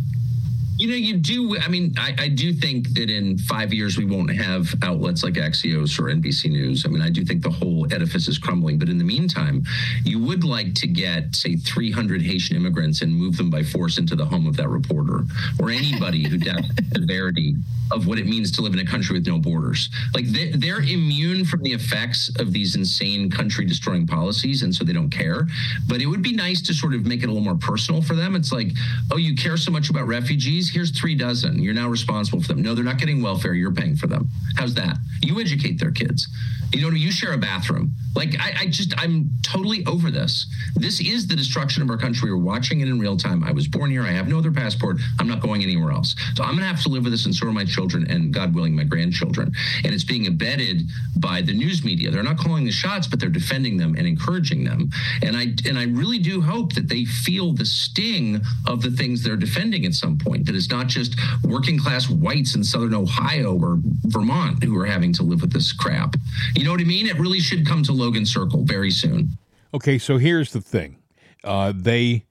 You know, you do. I mean, I, I do think that in five years we won't have outlets like Axios or N B C News. I mean, I do think the whole edifice is crumbling. But in the meantime, you would like to get, say, three hundred Haitian immigrants and move them by force into the home of that reporter or anybody who doubts the severity of what it means to live in a country with no borders. Like they, they're immune from the effects of these insane country-destroying policies, and so they don't care. But it would be nice to sort of make it a little more personal for them. It's like, oh, you care so much about refugees. Here's three dozen. You're now responsible for them. No, they're not getting welfare. You're paying for them. How's that? You educate their kids. You know, you share a bathroom. Like, I, I just, I'm totally over this. This is the destruction of our country. We're watching it in real time. I was born here. I have no other passport. I'm not going anywhere else. So I'm going to have to live with this, and so are my children and, God willing, my grandchildren. And it's being abetted by the news media. They're not calling the shots, but they're defending them and encouraging them. And I, and I really do hope that they feel the sting of the things they're defending at some point, that it's not just working class whites in Southern Ohio or Vermont who are having to live with this crap. You know what I mean? It really should come to Logan Circle very soon. Okay, so here's the thing. Uh, they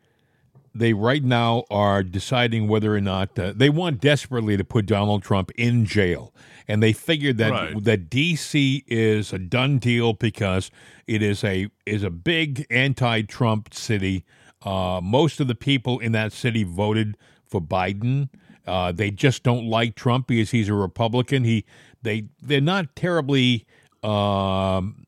they right now are deciding whether or not uh, they want desperately to put Donald Trump in jail. And they figured that right. that D C is a done deal because it is a is a big anti-Trump city. Uh, most of the people in that city voted for Biden. Uh, they just don't like Trump because he's a Republican. He they they're not terribly Um,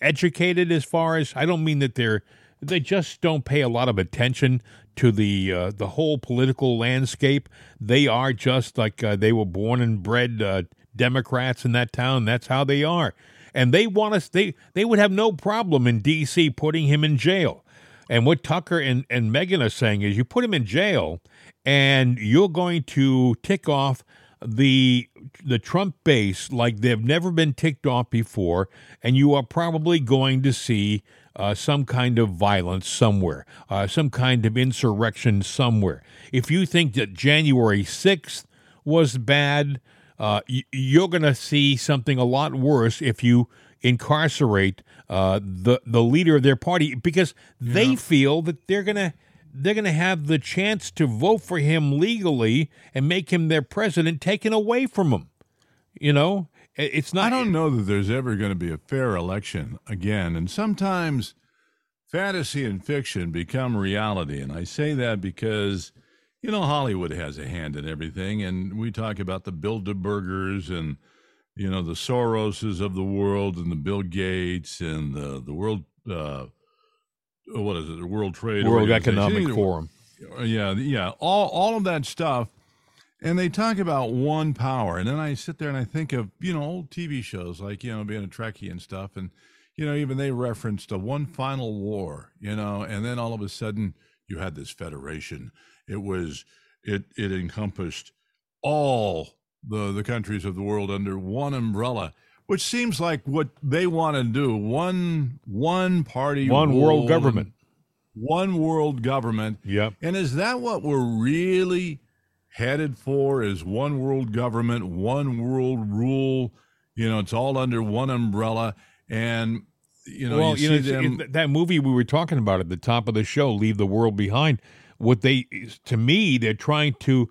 educated as far as, I don't mean that they're, they just don't pay a lot of attention to the uh, the whole political landscape. They are just like uh, they were born and bred uh, Democrats in that town. That's how they are. And they want us, they, they would have no problem in D C putting him in jail. And what Tucker and, and Megan are saying is you put him in jail and you're going to tick off the the Trump base like they've never been ticked off before, and you are probably going to see uh, some kind of violence somewhere, uh, some kind of insurrection somewhere. If you think that January sixth was bad, uh, you're going to see something a lot worse if you incarcerate uh, the the leader of their party, because they yeah. feel that they're going to they're going to have the chance to vote for him legally and make him their president taken away from them. You know, it's not. I don't know that there's ever going to be a fair election again. And sometimes fantasy and fiction become reality. And I say that because, you know, Hollywood has a hand in everything. And we talk about the Bilderbergers and, you know, the Soroses of the world and the Bill Gates and the, the world, uh, what is it, the World Trade World Economic Forum. Yeah, yeah, all all of that stuff. And they talk about one power. And then I sit there and I think of, you know, old T V shows like, you know, being a Trekkie and stuff. And, you know, even they referenced a one final war, you know, and then all of a sudden you had this federation. It was, it, it encompassed all the, the countries of the world under one umbrella, which seems like what they want to do. One, one party, one world government, one world government. Yep. And is that what we're really headed for? Is one world government, one world rule? You know, it's all under one umbrella. And, you know, well, you you see know them- it, that movie we were talking about at the top of the show, Leave the World Behind, what they, to me, they're trying to,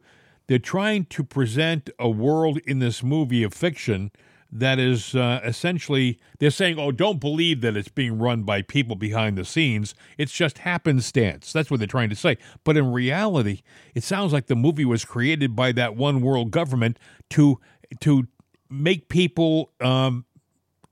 they're trying to present a world in this movie of fiction that is uh, essentially, they're saying, oh, don't believe that it's being run by people behind the scenes. It's just happenstance. That's what they're trying to say. But in reality, it sounds like the movie was created by that one world government to to make people um,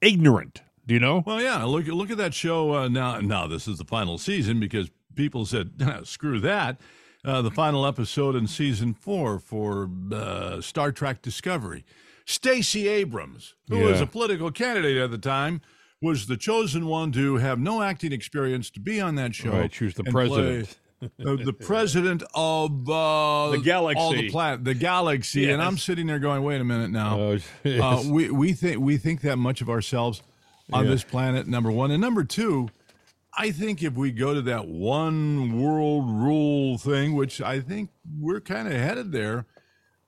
ignorant. Do you know? Well, yeah. Look, look at that show. Uh, now, now, this is the final season because people said, screw that. Uh, the final episode in season four for uh, Star Trek Discovery. Stacey Abrams, who yeah. was a political candidate at the time, was the chosen one to have no acting experience to be on that show. Right, she was the president. Play, uh, the president of uh, the galaxy. All the, plat- the galaxy. Yes. And I'm sitting there going, wait a minute now. Oh, yes. uh, we we think we think that much of ourselves on yeah. this planet, number one. And number two, I think if we go to that one world rule thing, which I think we're kind of headed there,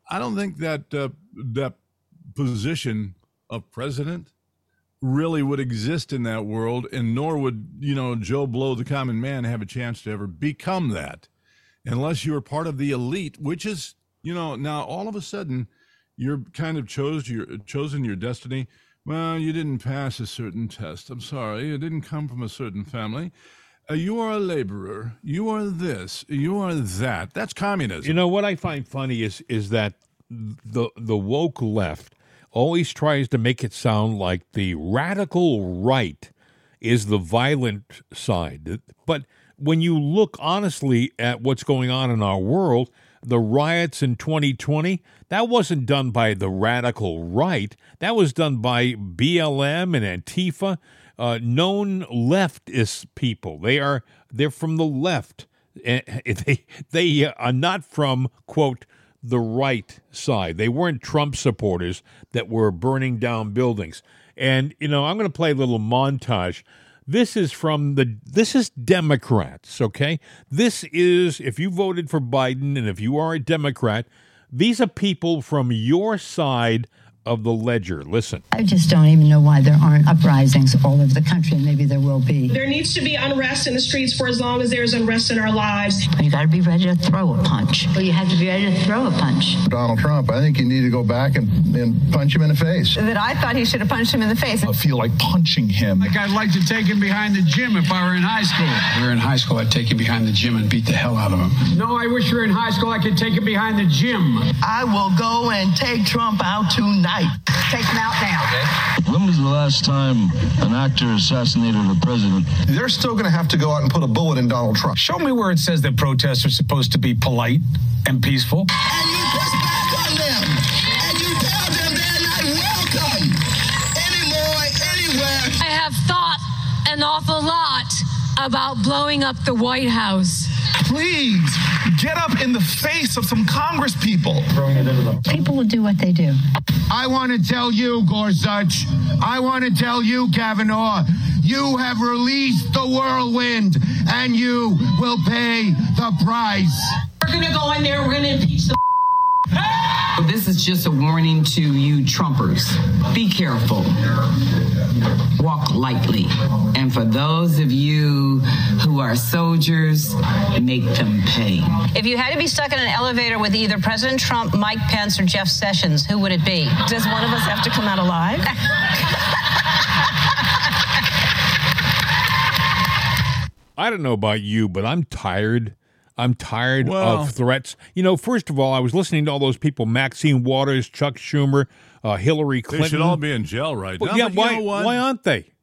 I don't think that uh, that position of president really would exist in that world, and nor would, you know, Joe Blow, the common man, have a chance to ever become that unless you're part of the elite, which is, you know, now all of a sudden you're kind of chose your chosen your destiny. Well, you didn't pass a certain test. I'm sorry. You didn't come from a certain family. Uh, you are a laborer. You are this. You are that. That's communism. You know, what I find funny is is that the the woke left always tries to make it sound like the radical right is the violent side. But when you look honestly at what's going on in our world, the riots in twenty twenty, that wasn't done by the radical right. That was done by B L M and Antifa, uh, known leftist people. They are they're from the left. They they are not from, quote, the right side. They weren't Trump supporters that were burning down buildings. And, you know, I'm going to play a little montage. This is from the, this is Democrats, okay? This is, if you voted for Biden and if you are a Democrat, these are people from your side of the ledger. Listen. I just don't even know why there aren't uprisings all over the country, and maybe there will be. There needs to be unrest in the streets for as long as there's unrest in our lives. You got to be ready to throw a punch. Well, you have to be ready to throw a punch. Donald Trump, I think you need to go back and, and punch him in the face. That I thought he should have punched him in the face. I feel like punching him. Like I'd like to take him behind the gym if I were in high school. If we were in high school, I'd take him behind the gym and beat the hell out of him. No, I wish we were in high school, I could take him behind the gym. I will go and take Trump out tonight. Take them out now. Okay. When was the last time an actor assassinated a president? They're still going to have to go out and put a bullet in Donald Trump. Show me where it says that protests are supposed to be polite and peaceful. And you push back on them. And you tell them they're not welcome anymore, anywhere. I have thought an awful lot about blowing up the White House. Please get up in the face of some Congress people. People will do what they do. I want to tell you, Gorsuch, I want to tell you, Kavanaugh, you have released the whirlwind and you will pay the price. We're going to go in there, we're going to impeach the This is just a warning to you Trumpers. Be careful. Walk lightly. And for those of you who are soldiers, make them pay. If you had to be stuck in an elevator with either President Trump, Mike Pence, or Jeff Sessions, who would it be? Does one of us have to come out alive? I don't know about you, but I'm tired. I'm tired well, of threats. You know, first of all, I was listening to all those people, Maxine Waters, Chuck Schumer, uh, Hillary Clinton. They should all be in jail right well, now. Yeah, why, why aren't they?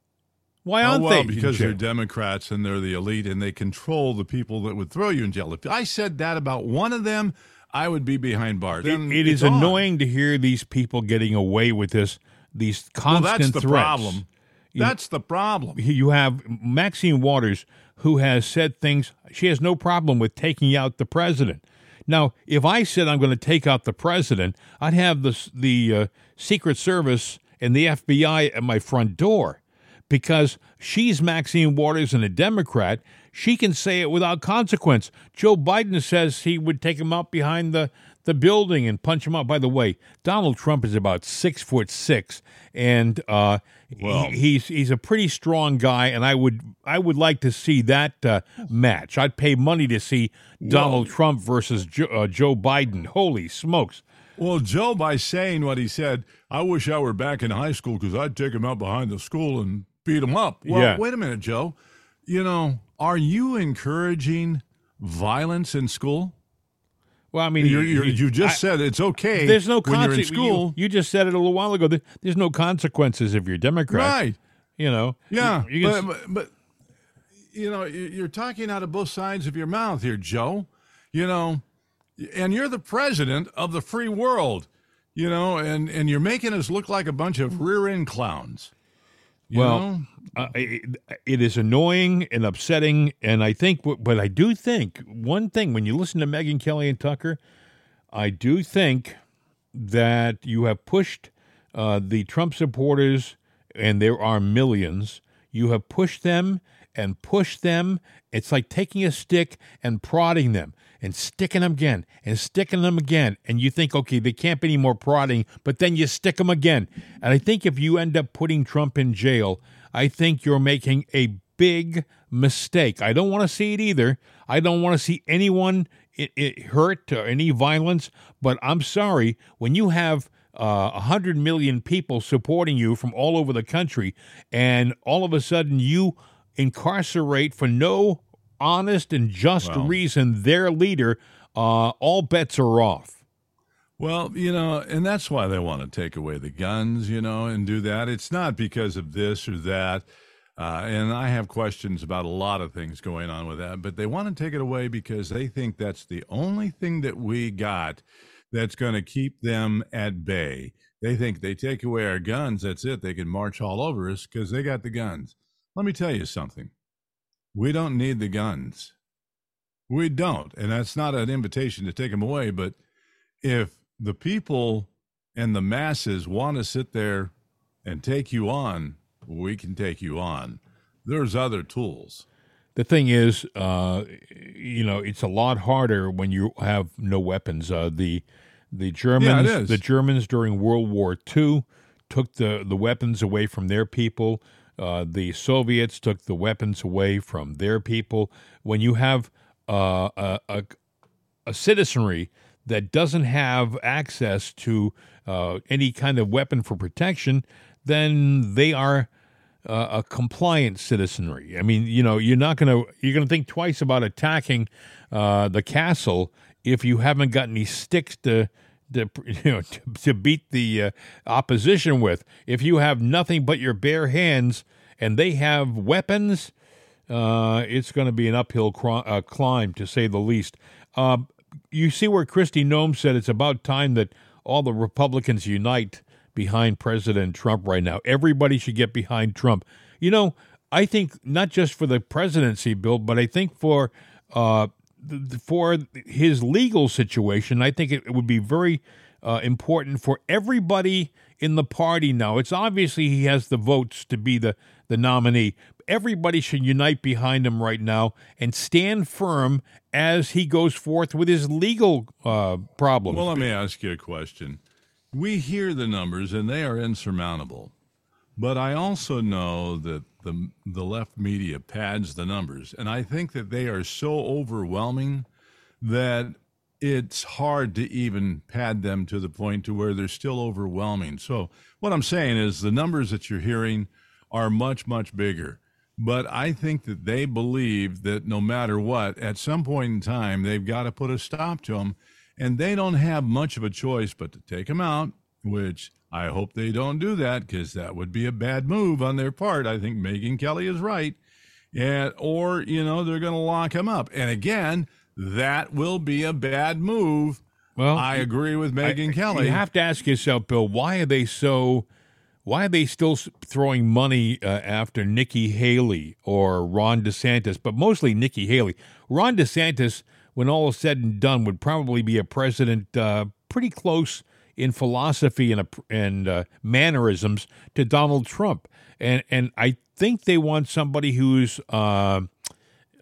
Why aren't oh, well, they? Because they're Democrats and they're the elite and they control the people that would throw you in jail. If I said that about one of them, I would be behind bars. It, it is on. annoying to hear these people getting away with this, these constant well, that's the threats. Problem. You, that's the problem. You have Maxine Waters, who has said things. She has no problem with taking out the president. Now, if I said I'm going to take out the president, I'd have the, the uh, Secret Service and the F B I at my front door, because she's Maxine Waters and a Democrat. She can say it without consequence. Joe Biden says he would take him out behind the, the building and punch him out. By the way, Donald Trump is about six foot six, and uh, well, he, he's he's a pretty strong guy. And I would I would like to see that uh, match. I'd pay money to see Donald well, Trump versus Jo- uh, Joe Biden. Holy smokes! Well, Joe, by saying what he said, I wish I were back in high school because I'd take him out behind the school and beat him up. Well, yeah. Wait a minute, Joe. You know, are you encouraging violence in school? Well, I mean, you're, you're, you just I, said it's okay. There's no when conse- you're in school. You, you just said it a little while ago. There, there's no consequences if you're Democrat, right? You know. Yeah, you, you but, but, but you know, you're talking out of both sides of your mouth here, Joe. You know, and you're the president of the free world. You know, and, and you're making us look like a bunch of rear-end clowns. You well, uh, it, it is annoying and upsetting, and I think, but I do think one thing, when you listen to Megyn Kelly and Tucker, I do think that you have pushed uh, the Trump supporters, and there are millions, you have pushed them and pushed them. It's like taking a stick and prodding them and sticking them again and sticking them again. And you think, okay, they can't be any more prodding, but then you stick them again. And I think if you end up putting Trump in jail, I think you're making a big mistake. I don't want to see it either. I don't want to see anyone it, it hurt or any violence, but I'm sorry, when you have Uh, one hundred million people supporting you from all over the country, and all of a sudden you incarcerate for no honest and just well, reason their leader, uh, all bets are off. Well, you know, and that's why they want to take away the guns, you know, and do that. It's not because of this or that. Uh, and I have questions about a lot of things going on with that, but they want to take it away because they think that's the only thing that we got that's going to keep them at bay. They think they take away our guns, that's it. They can march all over us because they got the guns. Let me tell you something. We don't need the guns. We don't. And that's not an invitation to take them away. But if the people and the masses want to sit there and take you on, we can take you on. There's other tools. The thing is, uh, you know, it's a lot harder when you have no weapons. Uh, the the Germans, yeah, the Germans during World War Two took the, the weapons away from their people. Uh, the Soviets took the weapons away from their people. When you have uh, a, a a citizenry that doesn't have access to uh, any kind of weapon for protection, then they are Uh, a compliant citizenry. I mean, you know, you're not going to, you're going to think twice about attacking uh, the castle if you haven't got any sticks to, to you know, to, to beat the uh, opposition with. If you have nothing but your bare hands and they have weapons, uh, it's going to be an uphill cr- uh, climb, to say the least. Uh, you see where Kristi Noem said it's about time that all the Republicans unite behind President Trump right now. Everybody should get behind Trump. You know, I think not just for the presidency, Bill, but I think for uh, th- for his legal situation, I think it, it would be very uh, important for everybody in the party now. It's obviously he has the votes to be the, the nominee. everybody should unite behind him right now and stand firm as he goes forth with his legal uh, problems. Well, let me ask you a question. We hear the numbers, and they are insurmountable. But I also know that the the left media pads the numbers, and I think that they are so overwhelming that it's hard to even pad them to the point to where they're still overwhelming. So what I'm saying is the numbers that you're hearing are much, much bigger. But I think that they believe that no matter what, at some point in time, they've got to put a stop to them, and they don't have much of a choice but to take them out, which I hope they don't do that, because that would be a bad move on their part. I think Megyn Kelly is right. And, or, you know, they're going to lock him up. And again, that will be a bad move. Well, I agree with Megyn I, Kelly. You have to ask yourself, Bill, why are they so, why are they still throwing money uh, after Nikki Haley or Ron DeSantis, but mostly Nikki Haley? Ron DeSantis, when all is said and done, would probably be a president uh, pretty close in philosophy and a, and uh, mannerisms to Donald Trump. And and I think they want somebody who's uh,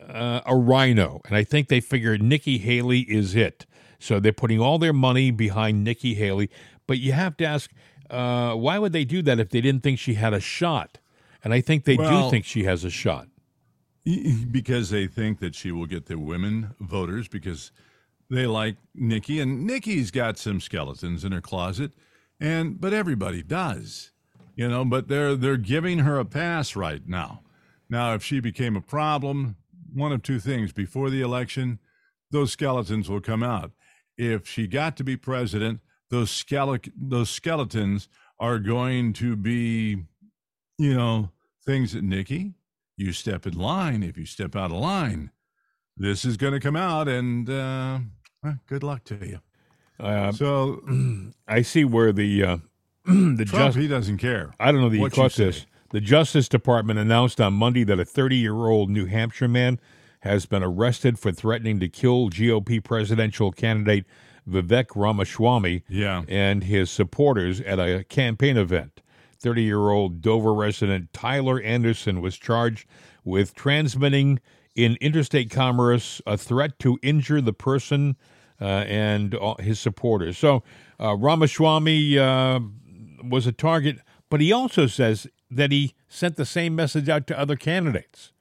uh, a rhino. And I think they figure Nikki Haley is it. So they're putting all their money behind Nikki Haley. But you have to ask, uh, why would they do that if they didn't think she had a shot? And I think they well, do think she has a shot. Because they think that she will get the women voters, because they like Nikki, and Nikki's got some skeletons in her closet, and but everybody does, you know. But they're they're giving her a pass right now. Now, if she became a problem, one of two things: before the election, those skeletons will come out. If she got to be president, those skele- those skeletons are going to be, you know, things that Nikki, you step in line. If you step out of line, this is going to come out, and Uh, Well, good luck to you. Uh, so I see where the uh, the Trump, just, he doesn't care. I don't know that you caught this. The Justice Department announced on Monday that a thirty-year-old New Hampshire man has been arrested for threatening to kill G O P presidential candidate Vivek Ramaswamy yeah. and his supporters at a campaign event. thirty-year-old Dover resident Tyler Anderson was charged with transmitting in interstate commerce a threat to injure the person uh, and uh, his supporters. So uh, Ramaswamy uh, was a target, but he also says that he sent the same message out to other candidates.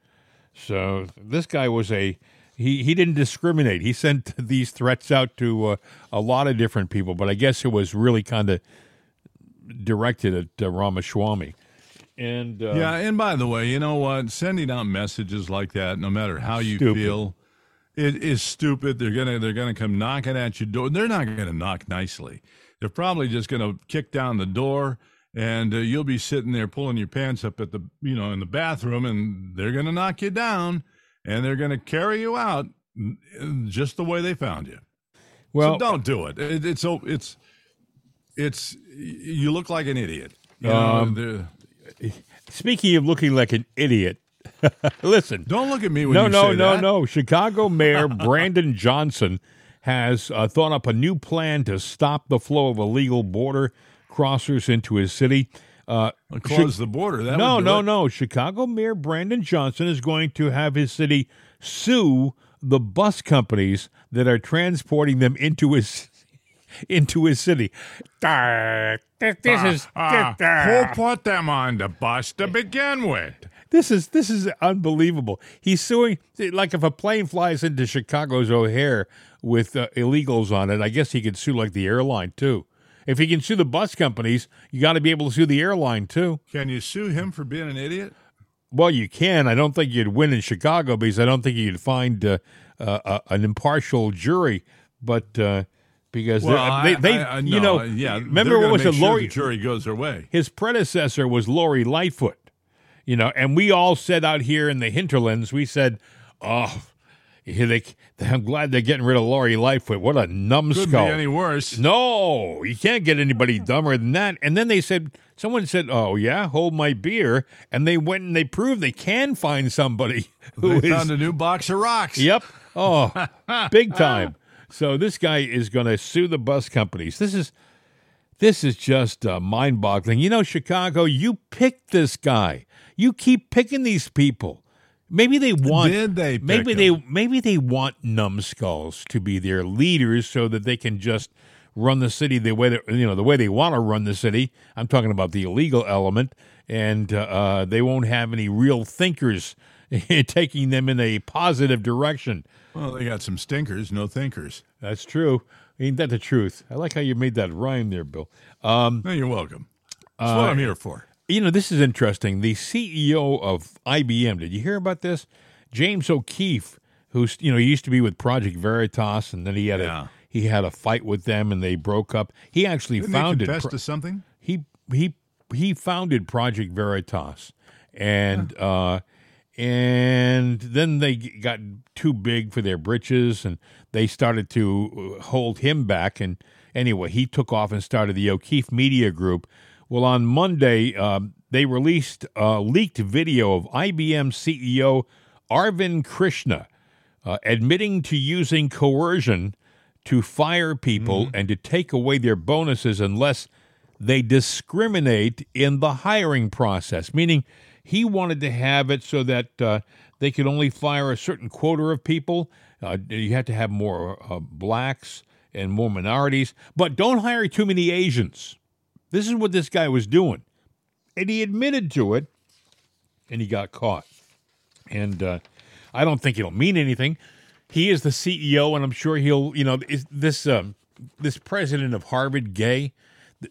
So this guy was a, he, he didn't discriminate. He sent these threats out to uh, a lot of different people, but I guess it was really kind of directed at uh, Ramaswamy. And, uh, yeah, and by the way, you know what? Sending out messages like that, no matter how you stupid. feel, it is stupid. They're gonna they're gonna come knocking at your door. They're not gonna knock nicely. They're probably just gonna kick down the door, and uh, you'll be sitting there pulling your pants up at the you know in the bathroom, and they're gonna knock you down, and they're gonna carry you out just the way they found you. Well, so don't do it. it it's so it's it's you look like an idiot. You um, know, Speaking of looking like an idiot, listen. Don't look at me when no, you no, say no, that. No, no, no. Chicago Mayor Brandon Johnson has uh, thought up a new plan to stop the flow of illegal border crossers into his city. Uh, Close chi- the border. That no, no, it. no. Chicago Mayor Brandon Johnson is going to have his city sue the bus companies that are transporting them into his into his city. Dark. This, this uh, is uh, this, uh, who put them on the bus to begin with? This is this is unbelievable. He's suing like if a plane flies into Chicago's O'Hare with uh, illegals on it. I guess he could sue like the airline too. If he can sue the bus companies, you got to be able to sue the airline too. Can you sue him for being an idiot? Well, you can. I don't think you'd win in Chicago because I don't think you'd find uh, uh, uh, an impartial jury, but. Uh, Because well, they, they, I, I, I, you know, no, yeah, remember what was it? Sure Lori, the jury goes their way. His predecessor was Lori Lightfoot, you know, and we all said out here in the hinterlands, we said, "Oh, they, I'm glad they're getting rid of Lori Lightfoot. What a numbskull! Couldn't be any worse? No, you can't get anybody dumber than that." And then they said, someone said, "Oh yeah, hold my beer," and they went and they proved they can find somebody who they is, found a new box of rocks. Yep. Oh, big time. So this guy is going to sue the bus companies. This is This is just uh, mind-boggling. You know, Chicago, you picked this guy. You keep picking these people. Maybe they want. Did they? Pick maybe them? they. Maybe they want numbskulls to be their leaders, so that they can just run the city the way that, you know, the way they want to run the city. I'm talking about the illegal element, and uh, they won't have any real thinkers taking them in a positive direction. Well, they got some stinkers, no thinkers. That's true. Ain't that the truth? I like how you made that rhyme there, Bill. Um, no, you're welcome. That's uh, what I'm here for. You know, this is interesting. The C E O of I B M, did you hear about this? James O'Keefe, who's, you know, he used to be with Project Veritas, and then he had yeah. a he had a fight with them, and they broke up. He actually Didn't founded. He confessed Pro- to something. He he he founded Project Veritas, and yeah. uh, and then they got too big for their britches, and they started to hold him back. And anyway, he took off and started the O'Keefe Media Group. Well, on Monday, uh, they released a leaked video of I B M C E O Arvind Krishna uh, admitting to using coercion to fire people mm-hmm. and to take away their bonuses unless they discriminate in the hiring process, meaning he wanted to have it so that uh, they could only fire a certain quota of people. Uh, you had to have more uh, blacks and more minorities, but don't hire too many Asians. This is what this guy was doing, and he admitted to it, and he got caught. And uh, I don't think it'll mean anything. He is the C E O, and I'm sure he'll, you know, this um, this president of Harvard, Gay,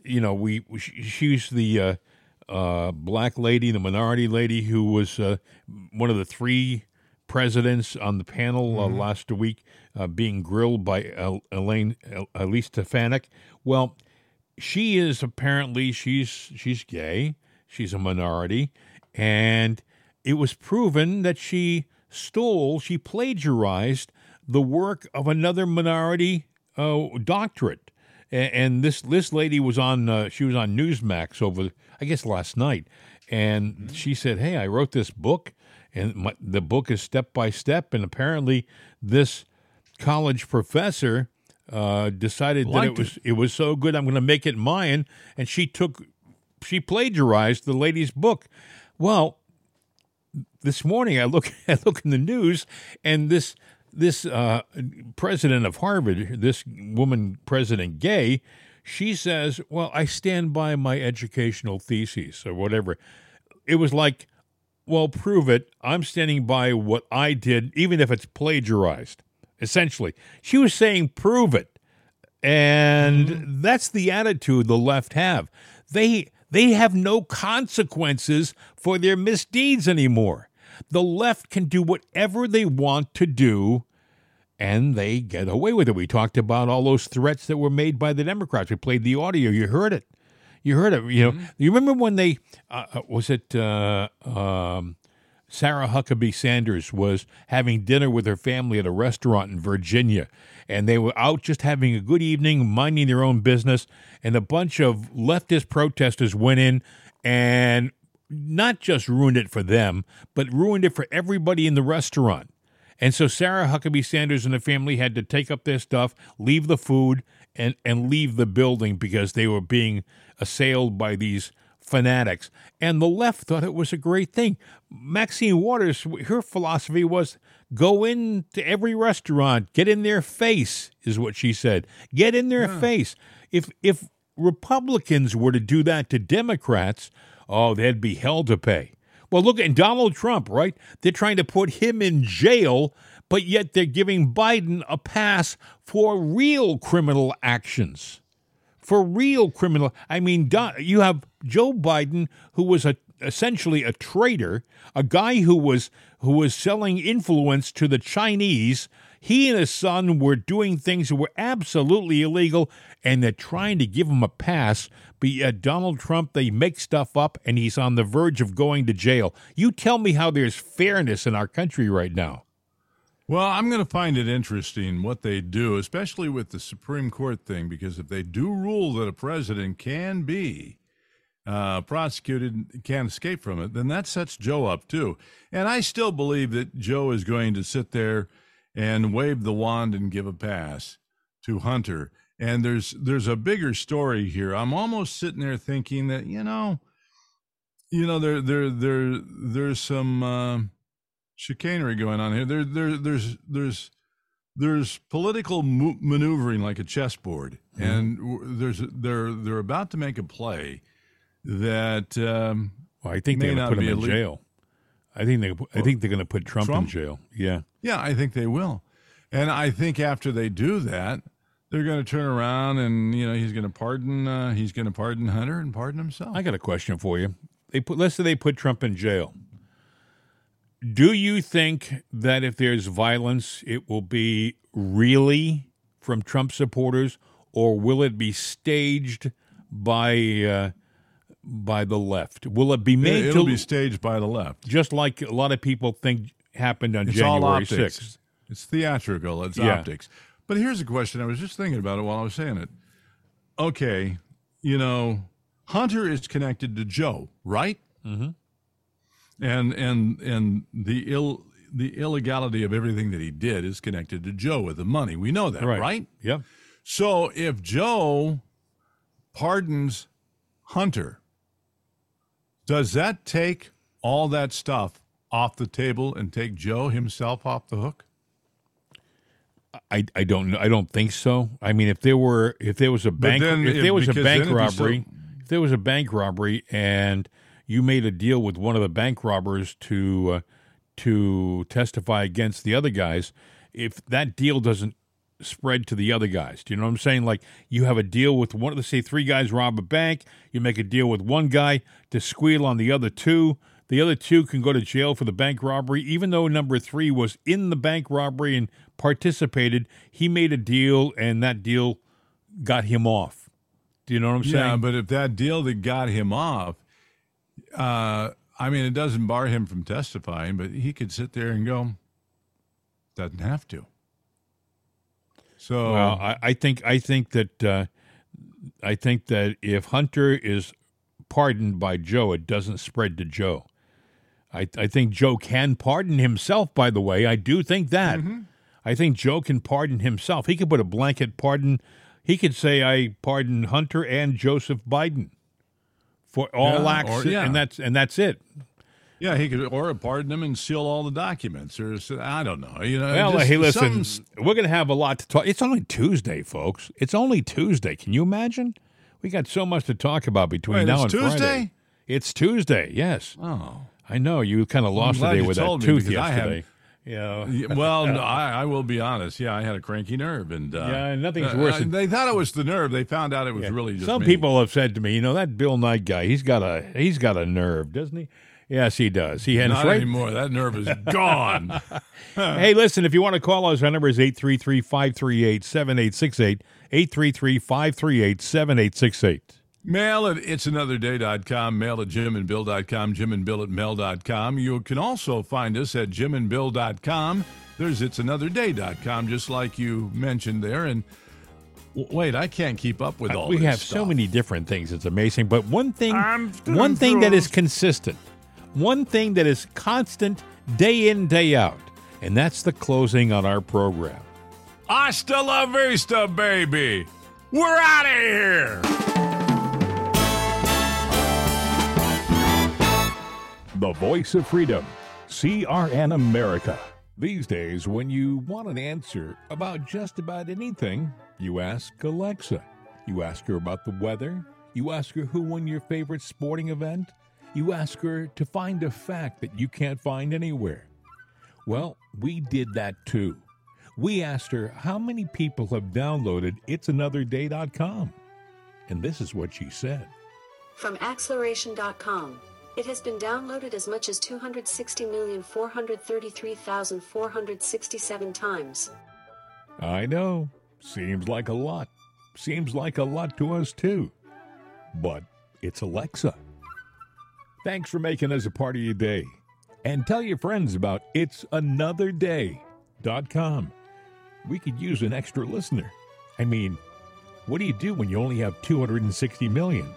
you know, we she's the uh, uh, black lady, the minority lady, who was uh, one of the three presidents on the panel mm-hmm. uh, last week, uh, being grilled by El- Elaine El- Elise Stefanik. Well. She is apparently, she's she's gay, she's a minority, and it was proven that she stole, she plagiarized the work of another minority uh, doctorate. And, and this this lady was on, uh, she was on Newsmax over, I guess, last night, and mm-hmm. she said, hey, I wrote this book, and my, the book is step by step, and apparently this college professor Uh, decided Liked that it was it. it was so good, I'm going to make it mine, and she took, she plagiarized the lady's book. Well, this morning I look I look in the news, and this this uh, president of Harvard, this woman, President Gay, she says, "Well, I stand by my educational thesis or whatever." It was like, "Well, prove it. I'm standing by what I did, even if it's plagiarized." Essentially, she was saying, prove it. And mm-hmm. that's the attitude the left have. They they have no consequences for their misdeeds anymore. The left can do whatever they want to do, and they get away with it. We talked about all those threats that were made by the Democrats. We played the audio. You heard it. You heard it. You know, mm-hmm. you remember when they, uh, was it, uh, um, Sarah Huckabee Sanders was having dinner with her family at a restaurant in Virginia, and they were out just having a good evening, minding their own business, and a bunch of leftist protesters went in and not just ruined it for them, but ruined it for everybody in the restaurant. And so Sarah Huckabee Sanders and the family had to take up their stuff, leave the food, and, and leave the building because they were being assailed by these fanatics, and the left thought it was a great thing. Maxine Waters, her philosophy was go into every restaurant, get in their face, is what she said. Get in their yeah. face. If if Republicans were to do that to Democrats, oh, they'd be hell to pay. Well, look at Donald Trump, right? They're trying to put him in jail, but yet they're giving Biden a pass for real criminal actions. For real criminal, I mean, you have Joe Biden, who was a, essentially a traitor, a guy who was who was selling influence to the Chinese. He and his son were doing things that were absolutely illegal, and they're trying to give him a pass. But yet Donald Trump, they make stuff up, and he's on the verge of going to jail. You tell me how there's fairness in our country right now. Well, I'm going to find it interesting what they do, especially with the Supreme Court thing, because if they do rule that a president can be uh, prosecuted, can't escape from it, then that sets Joe up, too. And I still believe that Joe is going to sit there and wave the wand and give a pass to Hunter And there's there's a bigger story here. I'm almost sitting there thinking that, you know, you know, there there there there's some uh, chicanery going on here. There there there's there's there's political maneuvering like a chessboard, mm-hmm. and there's they're they're about to make a play that. Um, well, I think they're going to put him in jail. I think they I think they're going to put Trump, Trump in jail. Yeah, yeah, I think they will, and I think after they do that, they're going to turn around and, you know, he's going to pardon uh, he's going to pardon Hunter and pardon himself. I got a question for you. They put let's say they put Trump in jail. Do you think that if there's violence, it will be really from Trump supporters, or will it be staged by uh, by the left? Will it be made? It'll to, be staged by the left, just like a lot of people think happened on it's January sixth. It's theatrical. It's yeah. optics. But here's a question. I was just thinking about it while I was saying it. Okay, you know, Hunter is connected to Joe, right? Mm-hmm. And and and the ill the illegality of everything that he did is connected to Joe with the money. We know that, right? right? Yeah. So if Joe pardons Hunter, does that take all that stuff off the table and take Joe himself off the hook? I, I don't I don't think so. I mean, if there were if there was a bank if, if there was a bank robbery, still... if there was a bank robbery and you made a deal with one of the bank robbers to uh, to testify against the other guys, if that deal doesn't spread to the other guys, do you know what I'm saying? Like, you have a deal with one of the say three guys rob a bank, you make a deal with one guy to squeal on the other two. The other two can go to jail for the bank robbery. Even though number three was in the bank robbery and participated, he made a deal, and that deal got him off. Do you know what I'm saying? Yeah, but if that deal that got him off, uh, I mean, it doesn't bar him from testifying, but he could sit there and go, doesn't have to. So, well, I, I think I think that uh, I think that if Hunter is pardoned by Joe, it doesn't spread to Joe. I, I think Joe can pardon himself, by the way. I do think that. Mm-hmm. I think Joe can pardon himself. He could put a blanket pardon. He could say, I pardon Hunter and Joseph Biden for all yeah, acts, or, yeah. and that's and that's it. Yeah, he could, or pardon him and seal all the documents, or I don't know. You know, well, just, hey, listen, some... we're going to have a lot to talk. It's only Tuesday, folks. It's only Tuesday. Can you imagine? We got so much to talk about between Wait, now and Tuesday? Friday. It's Tuesday, yes. Oh. I know. You kind of lost the day with that tooth yesterday. Yeah. Well, no, I, I will be honest. Yeah, I had a cranky nerve. and uh, Yeah, nothing's uh, worse. Uh, than... They thought it was the nerve. They found out it was yeah. really just Some me. people have said to me, you know, that Bill Knight guy, he's got a he's got a nerve, doesn't he? Yes, he does. He had Not right... anymore. That nerve is gone. Hey, listen, if you want to call us, our number is eight three three, five three eight, seven eight six eight. eight three three, five three eight, seven eight six eight. Mail at its another day dot com. Mail at jim and bill dot com. jim and bill at mail dot com. You can also find us at jim and bill dot com. There's its another day dot com, just like you mentioned there. And wait, I can't keep up with all uh, we this We have stuff. so many different things. It's amazing. But one thing, one thing that is consistent, one thing that is constant day in, day out, and that's the closing on our program. Hasta la vista, baby. We're out of here. The voice of freedom, C R N America. These days, when you want an answer about just about anything, you ask Alexa. You ask her about the weather. You ask her who won your favorite sporting event. You ask her to find a fact that you can't find anywhere. Well, we did that too. We asked her how many people have downloaded its another day dot com. And this is what she said. From acceleration dot com, it has been downloaded as much as two hundred sixty million, four hundred thirty-three thousand, four hundred sixty-seven times. I know. Seems like a lot. Seems like a lot to us, too. But it's Alexa. Thanks for making us a part of your day. And tell your friends about its another day dot com. We could use an extra listener. I mean, what do you do when you only have two hundred sixty million?